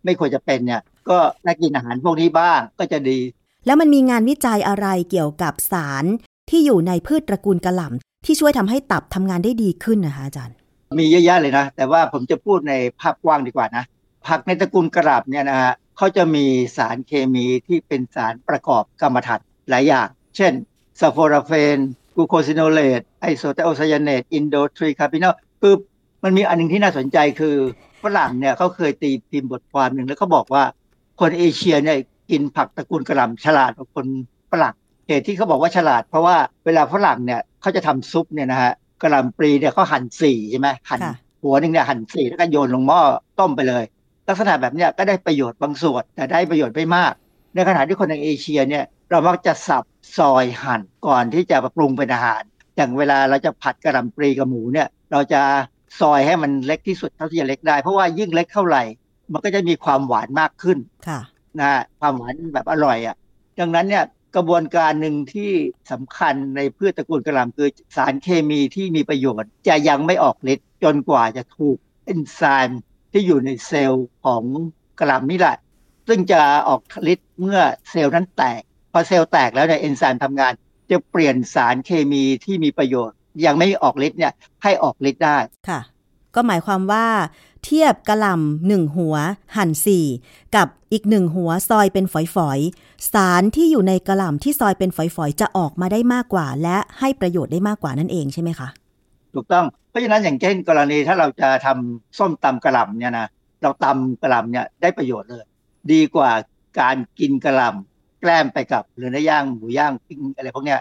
ไม่ควรจะเป็นเนี่ยก็น่ากินอาหารพวกนี้บ้างก็จะดีแล้วมันมีงานวิจัยอะไรเกี่ยวกับสารที่อยู่ในพืชตระกูลกระหล่ำที่ช่วยทำให้ตับทำงานได้ดีขึ้นนะคะอาจารย์มีเยอะแยะเลยนะแต่ว่าผมจะพูดในภาพกว้างดีกว่านะผักในตระกูลกระหล่ำเนี่ยนะฮะเขาจะมีสารเคมีที่เป็นสารประกอบกรรมฐานหลายอย่างเช่นซัลโฟราเฟนกลูโคซิโนเลตไอโซไทโอไซยาเนตอินโดทรีคาร์บินอลคือมันมีอันนึงที่น่าสนใจคือฝรั่งเนี่ยเขาเคยตีพิมพ์บทความหนึ่งแล้วเขาบอกว่าคนเอเชียเนี่ยกินผักตระกูลกระหล่ำฉลาดกว่าคนฝรั่งเหตุที่เขาบอกว่าฉลาดเพราะว่าเวลาฝรั่งเนี่ยเขาจะทำซุปเนี่ยนะฮะกระหล่ำปลีเนี่ยเขาหั่นสี่ใช่ไหมหั่นหัวนึงเนี่ยหั่นสี่แล้วก็โยนลงหม้อต้มไปเลยลักษณะแบบเนี้ยก็ได้ประโยชน์บางส่วนแต่ได้ประโยชน์ไม่มากในขณะที่คนในเอเชียเนี่ยเรามักจะสับซอยหั่นก่อนที่จะปรุงเป็นอาหารอย่างเวลาเราจะผัดกระหล่ำปลีกับหมูเนี่ยเราจะซอยให้มันเล็กที่สุดเท่าที่จะเล็กได้เพราะว่ายิ่งเล็กเท่าไหร่มันก็จะมีความหวานมากขึ้นค่ะนะความหวานแบบอร่อยอ่ะดังนั้นเนี่ยกระบวนการนึงที่สำคัญในพืชตระกูลกระหล่ำคือสารเคมีที่มีประโยชน์จะยังไม่ออกฤทธิ์จนกว่าจะถูกเอนไซม์ที่อยู่ในเซลล์ของกระหล่ำนี่แหละซึ่งจะออกฤทธิ์เมื่อเซลล์นั้นแตกพอเซลล์แตกแล้วเนี่ยเอนไซม์ทำงานจะเปลี่ยนสารเคมีที่มีประโยชน์ยังไม่ออกฤทธิ์เนี่ยให้ออกฤทธิ์ได้ค่ะก็หมายความว่าเทียบกระหล่ำหนึ่งหัวหั่นสี่กับอีกหนึ่งหัวซอยเป็นฝอยๆสารที่อยู่ในกระหล่ำที่ซอยเป็นฝอยๆจะออกมาได้มากกว่าและให้ประโยชน์ได้มากกว่านั่นเองใช่ไหมคะถูกต้องเพราะฉะนั้นอย่างเช่นกรณีถ้าเราจะทำส้มตำกระหล่ำเนี่ยนะเราตำกระหล่ำเนี่ยได้ประโยชน์เลยดีกว่าการกินกระหล่ำแกล้มไปกับหรือเนื้อย่างหมูย่างปิ้งอะไรพวกเนี้ย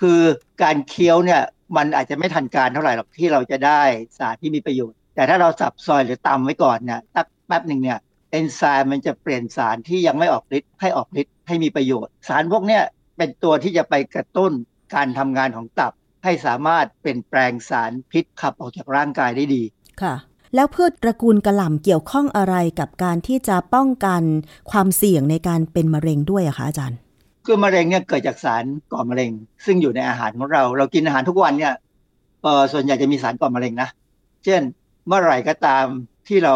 คือการเคี้ยวเนี่ยมันอาจจะไม่ทันการเท่าไหร่หรอกที่เราจะได้สารที่มีประโยชน์แต่ถ้าเราสับซอยหรือตำไว้ก่อนเนี่ยสักแป๊บนึงเนี่ยเอนไซม์มันจะเปลี่ยนสารที่ยังไม่ออกฤทธิ์ให้ออกฤทธิ์ให้มีประโยชน์สารพวกเนี้ยเป็นตัวที่จะไปกระตุ้นการทำงานของตับให้สามารถเปลี่ยนแปลงสารพิษขับออกจากร่างกายได้ดีค่ะแล้วพืชตระกูลกระหล่ำเกี่ยวข้องอะไรกับการที่จะป้องกันความเสี่ยงในการเป็นมะเร็งด้วยอะคะอาจารย์คือมะเร็งเนี่ยเกิดจากสารก่อมะเร็งซึ่งอยู่ในอาหารของเราเรากินอาหารทุกวันเนี่ยเอ่อส่วนใหญ่จะมีสารก่อมะเร็งนะเช่นเมื่อไหร่ก็ตามที่เรา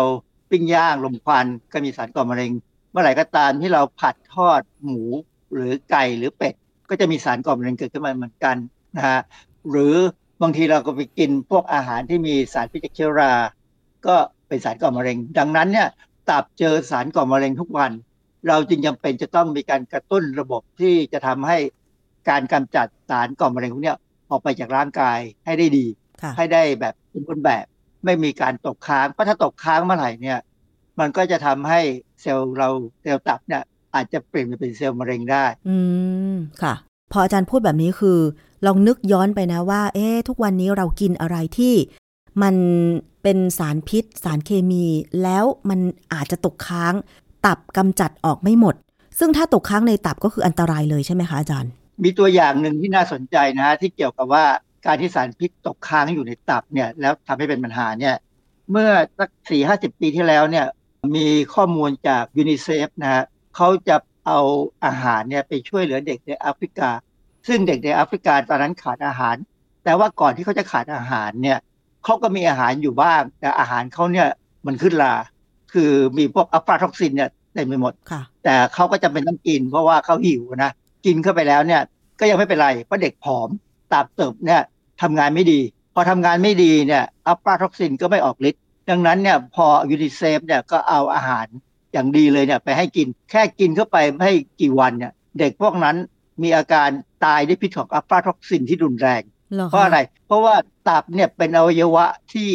ปิ้งย่างลมควันก็มีสารก่อมะเร็งเมื่อไหร่ก็ตามที่เราผัดทอดหมูหรือไก่หรือเป็ดก็จะมีสารก่อมะเร็งเกิดขึ้นมาเหมือนกันนะฮะหรือบางทีเราก็ไปกินพวกอาหารที่มีสารพิษจากเชื้อราก็เป็นสารก่อมะเร็งดังนั้นเนี่ยตับเจอสารก่อมะเร็งทุกวันเราจึงจำเป็นจะต้องมีการกระตุ้นระบบที่จะทำให้การกำจัดสารก่อมะเร็งพวกนี้ออกไปจากร่างกายให้ได้ดีให้ได้แบบสมบูรณ์แบบไม่มีการตกค้างเพราะถ้าตกค้างเมื่อไหร่เนี่ยมันก็จะทำให้เซลล์เราเซลล์ตับเนี่ยอาจจะเปลี่ยนไปเป็นเซลล์มะเร็งได้อืมค่ะพออาจารย์พูดแบบนี้คือลองนึกย้อนไปนะว่าเอ๊ะทุกวันนี้เรากินอะไรที่มันเป็นสารพิษสารเคมีแล้วมันอาจจะตกค้างตับกำจัดออกไม่หมดซึ่งถ้าตกค้างในตับก็คืออันตรายเลยใช่ไหมคะอาจารย์มีตัวอย่างหนึ่งที่น่าสนใจนะฮะที่เกี่ยวกับว่าการที่สารพิษตกค้างอยู่ในตับเนี่ยแล้วทำให้เป็นปัญหาเนี่ยเมื่อสัก สี่ถึงห้าสิบ ปีที่แล้วเนี่ยมีข้อมูลจากยูนิเซฟนะฮะเขาจะเอาอาหารเนี่ยไปช่วยเหลือเด็กในแอฟริกา ซึ่งเด็กในแอฟริกาตอนนั้นขาดอาหารแต่ว่าก่อนที่เขาจะขาดอาหารเนี่ยเขาก็มีอาหารอยู่บ้างแต่อาหารเขาเนี่ยมันขึ้นราคือมีพวกอัลฟาท็อกซินเนี่ยเต็มไปหมดแต่เขาก็จำเป็นต้องกินเพราะว่าเขาหิวนะกินเข้าไปแล้วเนี่ยก็ยังไม่เป็นไรเพราะเด็กผอมตับเติบเนี่ยทำงานไม่ดีพอทำงานไม่ดีเนี่ยอัลฟาท็อกซินก็ไม่ออกฤทธิ์ดังนั้นเนี่ยพอยูนิเซฟเนี่ยก็เอาอาหารอย่างดีเลยเนี่ยไปให้กินแค่กินเข้าไปไม่กี่วันเนี่ยเด็กพวกนั้นมีอาการตายด้วยพิษของอัลฟาท็อกซินที่รุนแรงเพราะอะไรเพราะว่าตับเนี่ยเป็นอวัยวะที่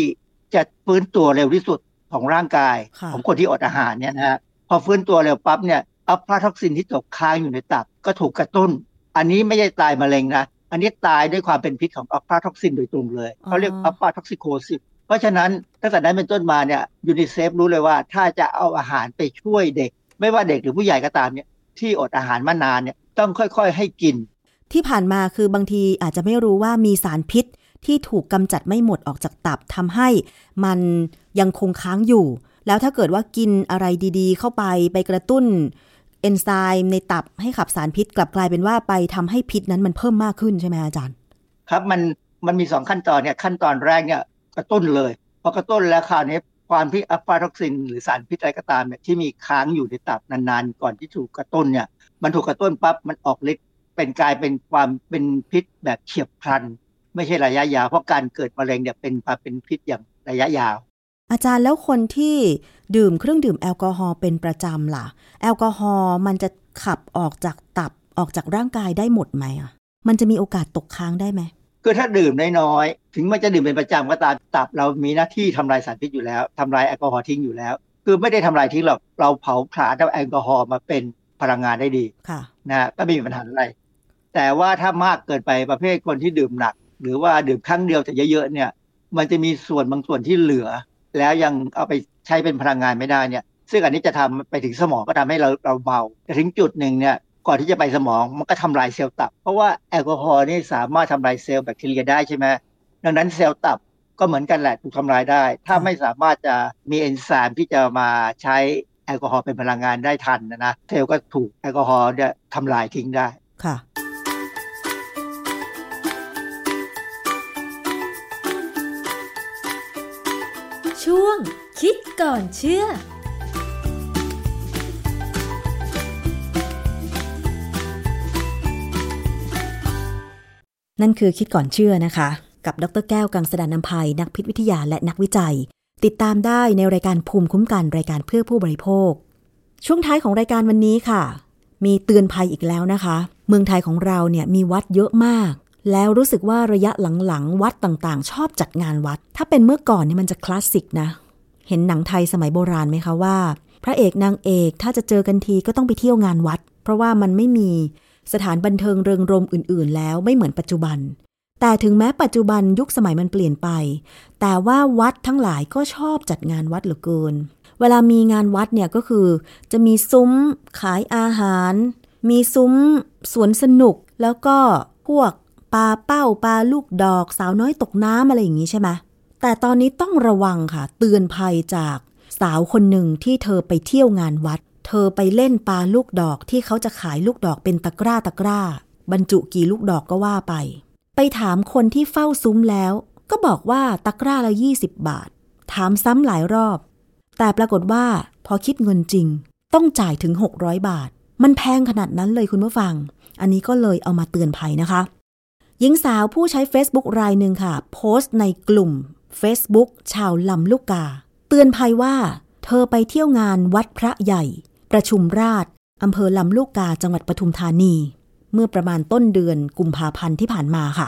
จะฟื้นตัวเร็วที่สุดของร่างกายของคนที่อดอาหารเนี่ยนะฮะพอฟื้นตัวเร็วปั๊บเนี่ยอัลฟาท็อกซินที่ตกค้างอยู่ในตับก็ถูกกระตุ้นอันนี้ไม่ใช่ตายมะเร็งนะอันนี้ตายด้วยความเป็นพิษของอัลฟาท็อกซินโดยตรงเลยเขาเรียกอัลฟาท็อกซิโคซิสเพราะฉะนั้นตั้งแต่นั้นเป็นต้นมาเนี่ยยูนิเซฟรู้เลยว่าถ้าจะเอาอาหารไปช่วยเด็กไม่ว่าเด็กหรือผู้ใหญ่ก็ตามเนี่ยที่อดอาหารมานานเนี่ยต้องค่อยๆให้กินที่ผ่านมาคือบางทีอาจจะไม่รู้ว่ามีสารพิษที่ถูกกำจัดไม่หมดออกจากตับทำให้มันยังคงค้างอยู่แล้วถ้าเกิดว่ากินอะไรดีๆเข้าไปไปกระตุ้นเอนไซม์ในตับให้ขับสารพิษกลับกลายเป็นว่าไปทำให้พิษนั้นมันเพิ่มมากขึ้นใช่ไหมอาจารย์ครับมันมันมีสองขั้นตอนเนี่ยขั้นตอนแรกเนี่ยกระตุ้นเลยพอกระตุ้นแล้วคราวนี้ความพิษอัลฟาท็อกซินหรือสารพิษอะไรก็ตามเนี่ยที่มีค้างอยู่ในตับนานๆก่อนที่ถูกกระตุ้นเนี่ยมันถูกกระตุ้นปั๊บมันออกฤทธิ์เป็นกลายเป็นความเป็นพิษแบบเฉียบพลันไม่ใช่ระยะยาวเพราะการเกิดมะเร็งเนี่ยเป็นความเป็นพิษอย่างระยะยาวอาจารย์แล้วคนที่ดื่มเครื่องดื่มแอลกอฮอล์เป็นประจำล่ะแอลกอฮอล์มันจะขับออกจากตับออกจากร่างกายได้หมดไหมอ่ะมันจะมีโอกาสตกค้างได้ไหมคือถ้าดื่มน้อยๆถึงมันจะดื่มเป็นประจำก็ตามตับเรามีหน้าที่ทำลายสารพิษอยู่แล้วทำลายแอลกอฮอล์ทิ้งอยู่แล้วคือไม่ได้ทำลายทิ้งหรอกเราเผาผลาญเอาแอลกอฮอล์มาเป็นพลังงานได้ดีนะก็ไม่มีปัญหาอะไรแต่ว่าถ้ามากเกินไปประเภทคนที่ดื่มหนักหรือว่าดื่มครั้งเดียวแต่เยอะๆเนี่ยมันจะมีส่วนบางส่วนที่เหลือแล้วยังเอาไปใช้เป็นพลังงานไม่ได้เนี่ยซึ่งอันนี้จะทำไปถึงสมองก็ทำให้เราเราเบาแต่ถึงจุดหนึ่งเนี่ยก่อนที่จะไปสมองมันก็ทำลายเซลล์ตับเพราะว่าแอลกอฮอล์นี่สามารถทำลายเซลล์แบคทีเรียได้ใช่ไหมดังนั้นเซลล์ตับก็เหมือนกันแหละถูกทำลายได้ถ้าไม่สามารถจะมีเอนไซม์ที่จะมาใช้แอลกอฮอล์เป็นพลังงานได้ทันนะนะเซลล์ก็ถูกแอลกอฮอล์เนี่ยทำลายทิ้งได้ค่ะช่วงคิดก่อนเชื่อนั่นคือคิดก่อนเชื่อนะคะกับดรแก้วกังสดาลอำไพนักพิษวิทยาและนักวิจัยติดตามได้ในรายการภูมิคุ้มกันรายการเพื่อผู้บริโภคช่วงท้ายของรายการวันนี้ค่ะมีเตือนภัยอีกแล้วนะคะเมืองไทยของเราเนี่ยมีวัดเยอะมากแล้วรู้สึกว่าระยะหลังๆวัดต่างๆชอบจัดงานวัดถ้าเป็นเมื่อก่อนนี่มันจะคลาสสิกนะเห็นหนังไทยสมัยโบราณไหมคะว่าพระเอกนางเอกถ้าจะเจอกันทีก็ต้องไปเที่ยวงานวัดเพราะว่ามันไม่มีสถานบันเทิงเริงรมอื่นๆแล้วไม่เหมือนปัจจุบันแต่ถึงแม้ปัจจุบันยุคสมัยมันเปลี่ยนไปแต่ว่าวัดทั้งหลายก็ชอบจัดงานวัดเหลือเกินเวลามีงานวัดเนี่ยก็คือจะมีซุ้มขายอาหารมีซุ้มสวนสนุกแล้วก็พวกปลาเป้าปลาลูกดอกสาวน้อยตกน้ำอะไรอย่างนี้ใช่ไหมแต่ตอนนี้ต้องระวังค่ะเตือนภัยจากสาวคนหนึ่งที่เธอไปเที่ยวงานวัดเธอไปเล่นปลาลูกดอกที่เขาจะขายลูกดอกเป็นตะกร้าตะกร้าบรรจุกี่ลูกดอกก็ว่าไปไปถามคนที่เฝ้าซุ้มแล้วก็บอกว่าตะกร้าละยี่สิบบาทถามซ้ำหลายรอบแต่ปรากฏว่าพอคิดเงินจริงต้องจ่ายถึงหกร้อยบาทมันแพงขนาดนั้นเลยคุณผู้ฟังอันนี้ก็เลยเอามาเตือนภัยนะคะหญิงสาวผู้ใช้ Facebook รายหนึ่งค่ะโพสต์ในกลุ่ม Facebook ชาวลำลูกกาเตือนภัยว่าเธอไปเที่ยวงานวัดพระใหญ่ประชุมราษฎร์อำเภอลำลูกกาจังหวัดปทุมธานีเมื่อประมาณต้นเดือนกุมภาพันธ์ที่ผ่านมาค่ะ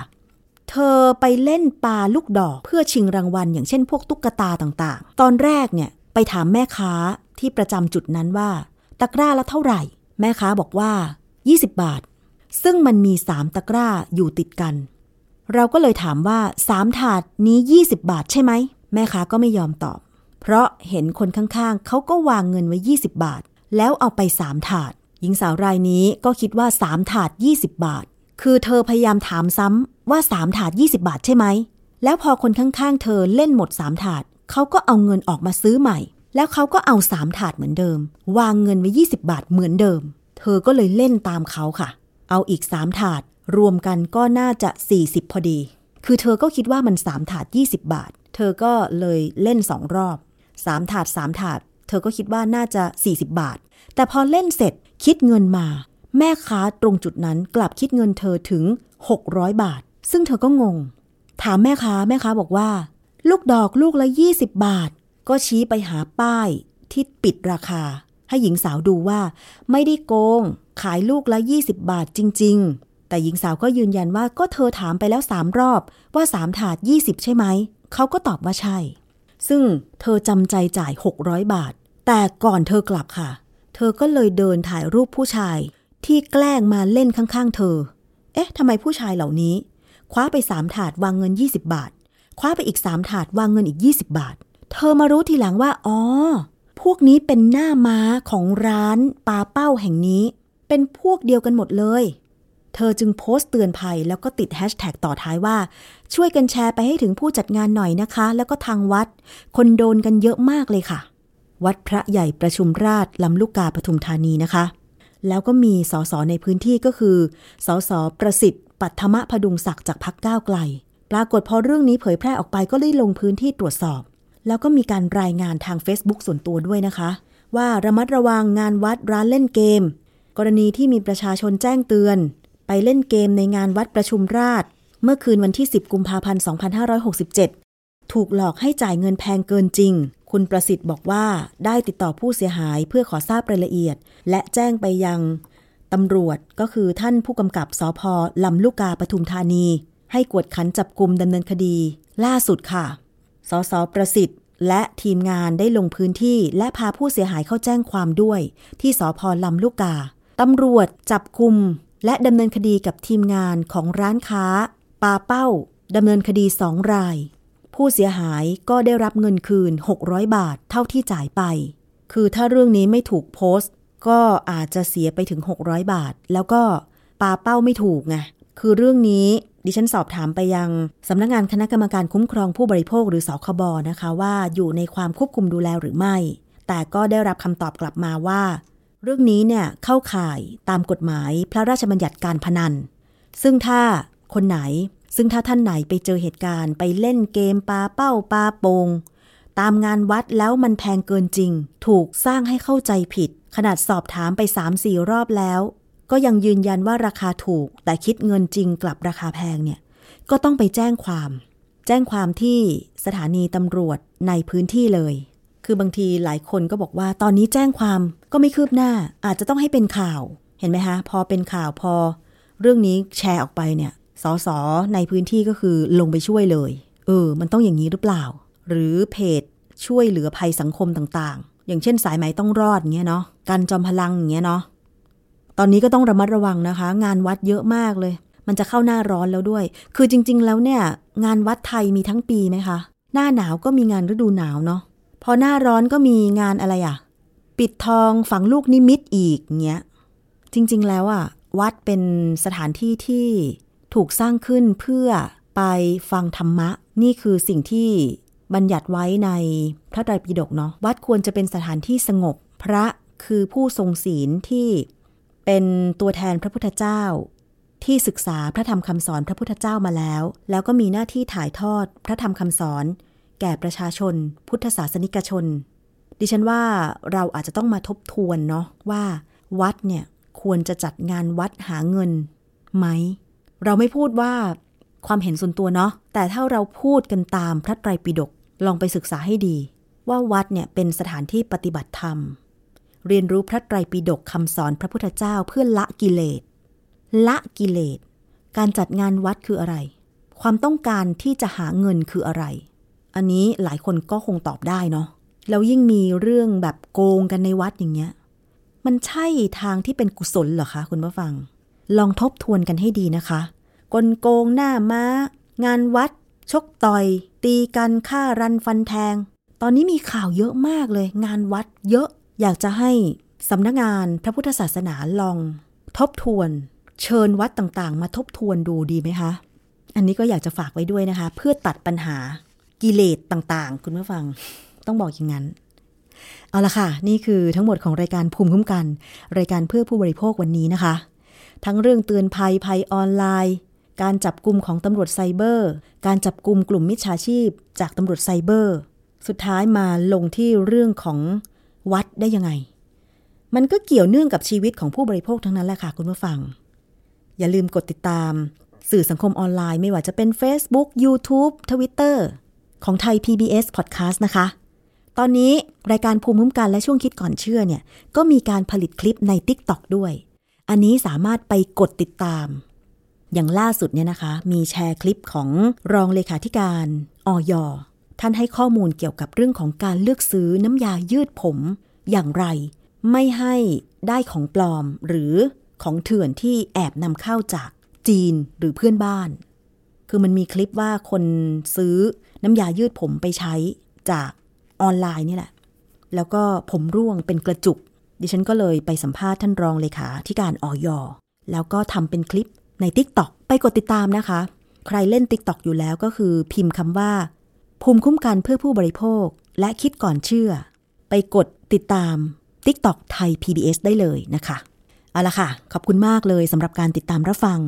เธอไปเล่นปลาลูกดอกเพื่อชิงรางวัลอย่างเช่นพวกตุ๊กตาต่างๆตอนแรกเนี่ยไปถามแม่ค้าที่ประจำจุดนั้นว่าตะกร้าละเท่าไหร่แม่ค้าบอกว่ายี่สิบบาทซึ่งมันมีสามตะกร้าอยู่ติดกันเราก็เลยถามว่าสามถาดนี้ยี่สิบบาทใช่ไหมแม่ค้าก็ไม่ยอมตอบเพราะเห็นคนข้างๆเขาก็วางเงินไว้ยี่สิบบาทแล้วเอาไปสามถาดหญิงสาวรายนี้ก็คิดว่าสามถาดยี่สิบบาทคือเธอพยายามถามซ้ำว่าสามถาดยี่สิบบาทใช่ไหมแล้วพอคนข้างๆเธอเล่นหมดสามถาดเขาก็เอาเงินออกมาซื้อใหม่แล้วเขาก็เอาสามถาดเหมือนเดิมวางเงินไว้ยี่สิบบาทเหมือนเดิมเธอก็เลยเล่นตามเขาค่ะเอาอีกสามถาด รวมกันก็น่าจะสี่สิบพอดีคือเธอก็คิดว่ามันสามถาดยี่สิบบาทเธอก็เลยเล่นสองรอบสามถาดสามถาดเธอก็คิดว่าน่าจะสี่สิบบาทแต่พอเล่นเสร็จคิดเงินมาแม่ค้าตรงจุดนั้นกลับคิดเงินเธอถึงหกร้อยบาทซึ่งเธอก็งงถามแม่ค้าแม่ค้าบอกว่าลูกดอกลูกละยี่สิบบาทก็ชี้ไปหาป้ายที่ปิดราคาให้หญิงสาวดูว่าไม่ได้โกงขายลูกละยี่สิบบาทจริงๆแต่หญิงสาวก็ยืนยันว่าก็เธอถามไปแล้วสามรอบว่าสามถาดยี่สิบใช่ไหมเขาก็ตอบว่าใช่ซึ่งเธอจำใจจ่ายหกร้อยบาทแต่ก่อนเธอกลับค่ะเธอก็เลยเดินถ่ายรูปผู้ชายที่แกล้งมาเล่นข้างๆเธอเอ๊ะทำไมผู้ชายเหล่านี้คว้าไปสามถาดวางเงินยี่สิบบาทคว้าไปอีกสามถาดวางเงินอีกยี่สิบบาทเธอมารู้ทีหลังว่าอ๋อพวกนี้เป็นหน้าม้าของร้านปลาเป้าแห่งนี้เป็นพวกเดียวกันหมดเลยเธอจึงโพสต์เตือนภัยแล้วก็ติดแฮชแท็กต่อท้ายว่าช่วยกันแชร์ไปให้ถึงผู้จัดงานหน่อยนะคะแล้วก็ทางวัดคนโดนกันเยอะมากเลยค่ะวัดพระใหญ่ประชุมราษฎร์ลำลูกกาปทุมธานีนะคะแล้วก็มีสสในพื้นที่ก็คือสสประสิทธิ์ปัทมะพดุงศักดิ์จากพรรคก้าวไกลปรากฏพอเรื่องนี้เผยแพร่ออกไปก็ได้ลงพื้นที่ตรวจสอบแล้วก็มีการรายงานทาง Facebook ส่วนตัวด้วยนะคะว่าระมัดระวังงานวัดร้านเล่นเกมกรณีที่มีประชาชนแจ้งเตือนไปเล่นเกมในงานวัดประชุมราษฎร์เมื่อคืนวันที่สิบกุมภาพันธ์สองพันห้าร้อยหกสิบเจ็ดถูกหลอกให้จ่ายเงินแพงเกินจริงคุณประสิทธิ์บอกว่าได้ติดต่อผู้เสียหายเพื่อขอทราบรายละเอียดและแจ้งไปยังตำรวจก็คือท่านผู้กำกับสภ.ลำลูกกาปทุมธานีให้กวดขันจับกุมดำเนินคดีล่าสุดค่ะสสประสิทธิ์และทีมงานได้ลงพื้นที่และพาผู้เสียหายเข้าแจ้งความด้วยที่สภ.ลำลูกกาตำรวจจับกุมและดำเนินคดีกับทีมงานของร้านค้าปาเป้าดำเนินคดีสองรายผู้เสียหายก็ได้รับเงินคืนหกร้อยบาทเท่าที่จ่ายไปคือถ้าเรื่องนี้ไม่ถูกโพสต์ก็อาจจะเสียไปถึงหกร้อยบาทแล้วก็ปาเป้าไม่ถูกไงคือเรื่องนี้ดิฉันสอบถามไปยังสำนักงานคณะกรรมการคุ้มครองผู้บริโภคหรือสคบนะคะว่าอยู่ในความควบคุมดูแลหรือไม่แต่ก็ได้รับคำตอบกลับมาว่าเรื่องนี้เนี่ยเข้าข่ายตามกฎหมายพระราชบัญญัติการพนันซึ่งถ้าคนไหนซึ่งถ้าท่านไหนไปเจอเหตุการณ์ไปเล่นเกมปาเป้าปาโปงตามงานวัดแล้วมันแพงเกินจริงถูกสร้างให้เข้าใจผิดขนาดสอบถามไป สามสี่ รอบแล้วก็ยังยืนยันว่าราคาถูกแต่คิดเงินจริงกลับราคาแพงเนี่ยก็ต้องไปแจ้งความแจ้งความที่สถานีตำรวจในพื้นที่เลยคือบางทีหลายคนก็บอกว่าตอนนี้แจ้งความก็ไม่คืบหน้าอาจจะต้องให้เป็นข่าวเห็นไหมคะพอเป็นข่าวพอเรื่องนี้แชร์ออกไปเนี่ยสสในพื้นที่ก็คือลงไปช่วยเลยเออมันต้องอย่างนี้หรือเปล่าหรือเพจช่วยเหลือภัยสังคมต่างๆอย่างเช่นสายไหมต้องรอดอย่างเงี้ยเนาะกันจอมพลังอย่างเงี้ยเนาะตอนนี้ก็ต้องระมัดระวังนะคะงานวัดเยอะมากเลยมันจะเข้าหน้าร้อนแล้วด้วยคือจริงๆแล้วเนี่ยงานวัดไทยมีทั้งปีไหมคะหน้าหนาวก็มีงานฤดูหนาวเนาะพอหน้าร้อนก็มีงานอะไรอ่ะปิดทองฝังลูกนิมิตอีกเงี้ยจริงๆแล้วอ่ะวัดเป็นสถานที่ที่ถูกสร้างขึ้นเพื่อไปฟังธรรมะนี่คือสิ่งที่บัญญัติไว้ในพระไตรปิฎกเนาะวัดควรจะเป็นสถานที่สงบพระคือผู้ทรงศีลที่เป็นตัวแทนพระพุทธเจ้าที่ศึกษาพระธรรมคำสอนพระพุทธเจ้ามาแล้วแล้วก็มีหน้าที่ถ่ายทอดพระธรรมคำสอนแก่ประชาชนพุทธศาสนิกชนดิฉันว่าเราอาจจะต้องมาทบทวนเนาะว่าวัดเนี่ยควรจะจัดงานวัดหาเงินไหมเราไม่พูดว่าความเห็นส่วนตัวเนาะแต่ถ้าเราพูดกันตามพระไตรปิฎกลองไปศึกษาให้ดีว่าวัดเนี่ยเป็นสถานที่ปฏิบัติธรรมเรียนรู้พระไตรปิฎกคำสอนพระพุทธเจ้าเพื่อละกิเลสละกิเลสการจัดงานวัดคืออะไรความต้องการที่จะหาเงินคืออะไรอันนี้หลายคนก็คงตอบได้เนาะแล้วยิ่งมีเรื่องแบบโกงกันในวัดอย่างเงี้ยมันใช่ทางที่เป็นกุศลเหรอคะคุณผู้ฟังลองทบทวนกันให้ดีนะคะกลโกงหน้าม้างานวัดชกต่อยตีกันฆ่ารันฟันแทงตอนนี้มีข่าวเยอะมากเลยงานวัดเยอะอยากจะให้สำนักงานพระพุทธศาสนาลองทบทวนเชิญวัดต่างๆมาทบทวนดูดีไหมคะอันนี้ก็อยากจะฝากไว้ด้วยนะคะเพื่อตัดปัญหากิเลสต่างๆคุณผู้ฟังต้องบอกอย่างนั้นเอาละค่ะนี่คือทั้งหมดของรายการภูมิคุ้มกันรายการเพื่อผู้บริโภควันนี้นะคะ ทั้งเรื่องเตือนภัยภัยออนไลน์การจับกุมของตำรวจไซเบอร์การจับกุมกลุ่มมิจฉาชีพจากตำรวจไซเบอร์สุดท้ายมาลงที่เรื่องของวัดได้ยังไงมันก็เกี่ยวเนื่องกับชีวิตของผู้บริโภคทั้งนั้นแหละค่ะคุณผู้ฟังอย่าลืมกดติดตามสื่อสังคมออนไลน์ไม่ว่าจะเป็น Facebook YouTube Twitter ของไทย พี บี เอส Podcast นะคะตอนนี้รายการภูมิคุ้มกันและช่วงคิดก่อนเชื่อเนี่ยก็มีการผลิตคลิปใน TikTok ด้วยอันนี้สามารถไปกดติดตามอย่างล่าสุดเนี่ยนะคะมีแชร์คลิปของรองเลขาธิการอย.ท่านให้ข้อมูลเกี่ยวกับเรื่องของการเลือกซื้อน้ำยายืดผมอย่างไรไม่ให้ได้ของปลอมหรือของเถื่อนที่แอบนำเข้าจากจีนหรือเพื่อนบ้านคือมันมีคลิปว่าคนซื้อน้ำยายืดผมไปใช้จากออนไลน์นี่แหละแล้วก็ผมร่วงเป็นกระจุกดิฉันก็เลยไปสัมภาษณ์ท่านรองเลขาธิการอย.แล้วก็ทำเป็นคลิปใน TikTok ไปกดติดตามนะคะใครเล่น TikTok อยู่แล้วก็คือพิมพ์คำว่าภูมิคุ้มกันเพื่อผู้บริโภคและคิดก่อนเชื่อไปกดติดตาม TikTok ไทย พี บี เอส ได้เลยนะคะเอาล่ะค่ะขอบคุณมากเลยสำหรับการติดตามรับฟัง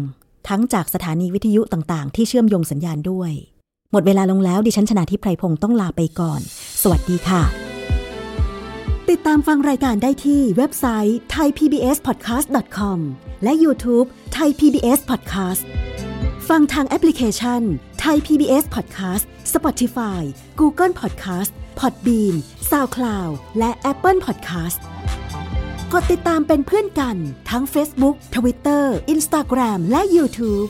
ทั้งจากสถานีวิทยุต่างๆที่เชื่อมโยงสัญญาณด้วยหมดเวลาลงแล้วดิฉันชนาธิปไพรพงศ์ต้องลาไปก่อนสวัสดีค่ะติดตามฟังรายการได้ที่เว็บไซต์ ไทยพีบีเอสพอดแคสต์ดอทคอม และ YouTube Thai พี บี เอส Podcast ฟังทางแอปพลิเคชัน Thai พี บี เอส Podcast Spotify Google Podcast Podbean SoundCloud และ Apple Podcast กดติดตามเป็นเพื่อนกันทั้ง Facebook Twitter Instagram และ YouTube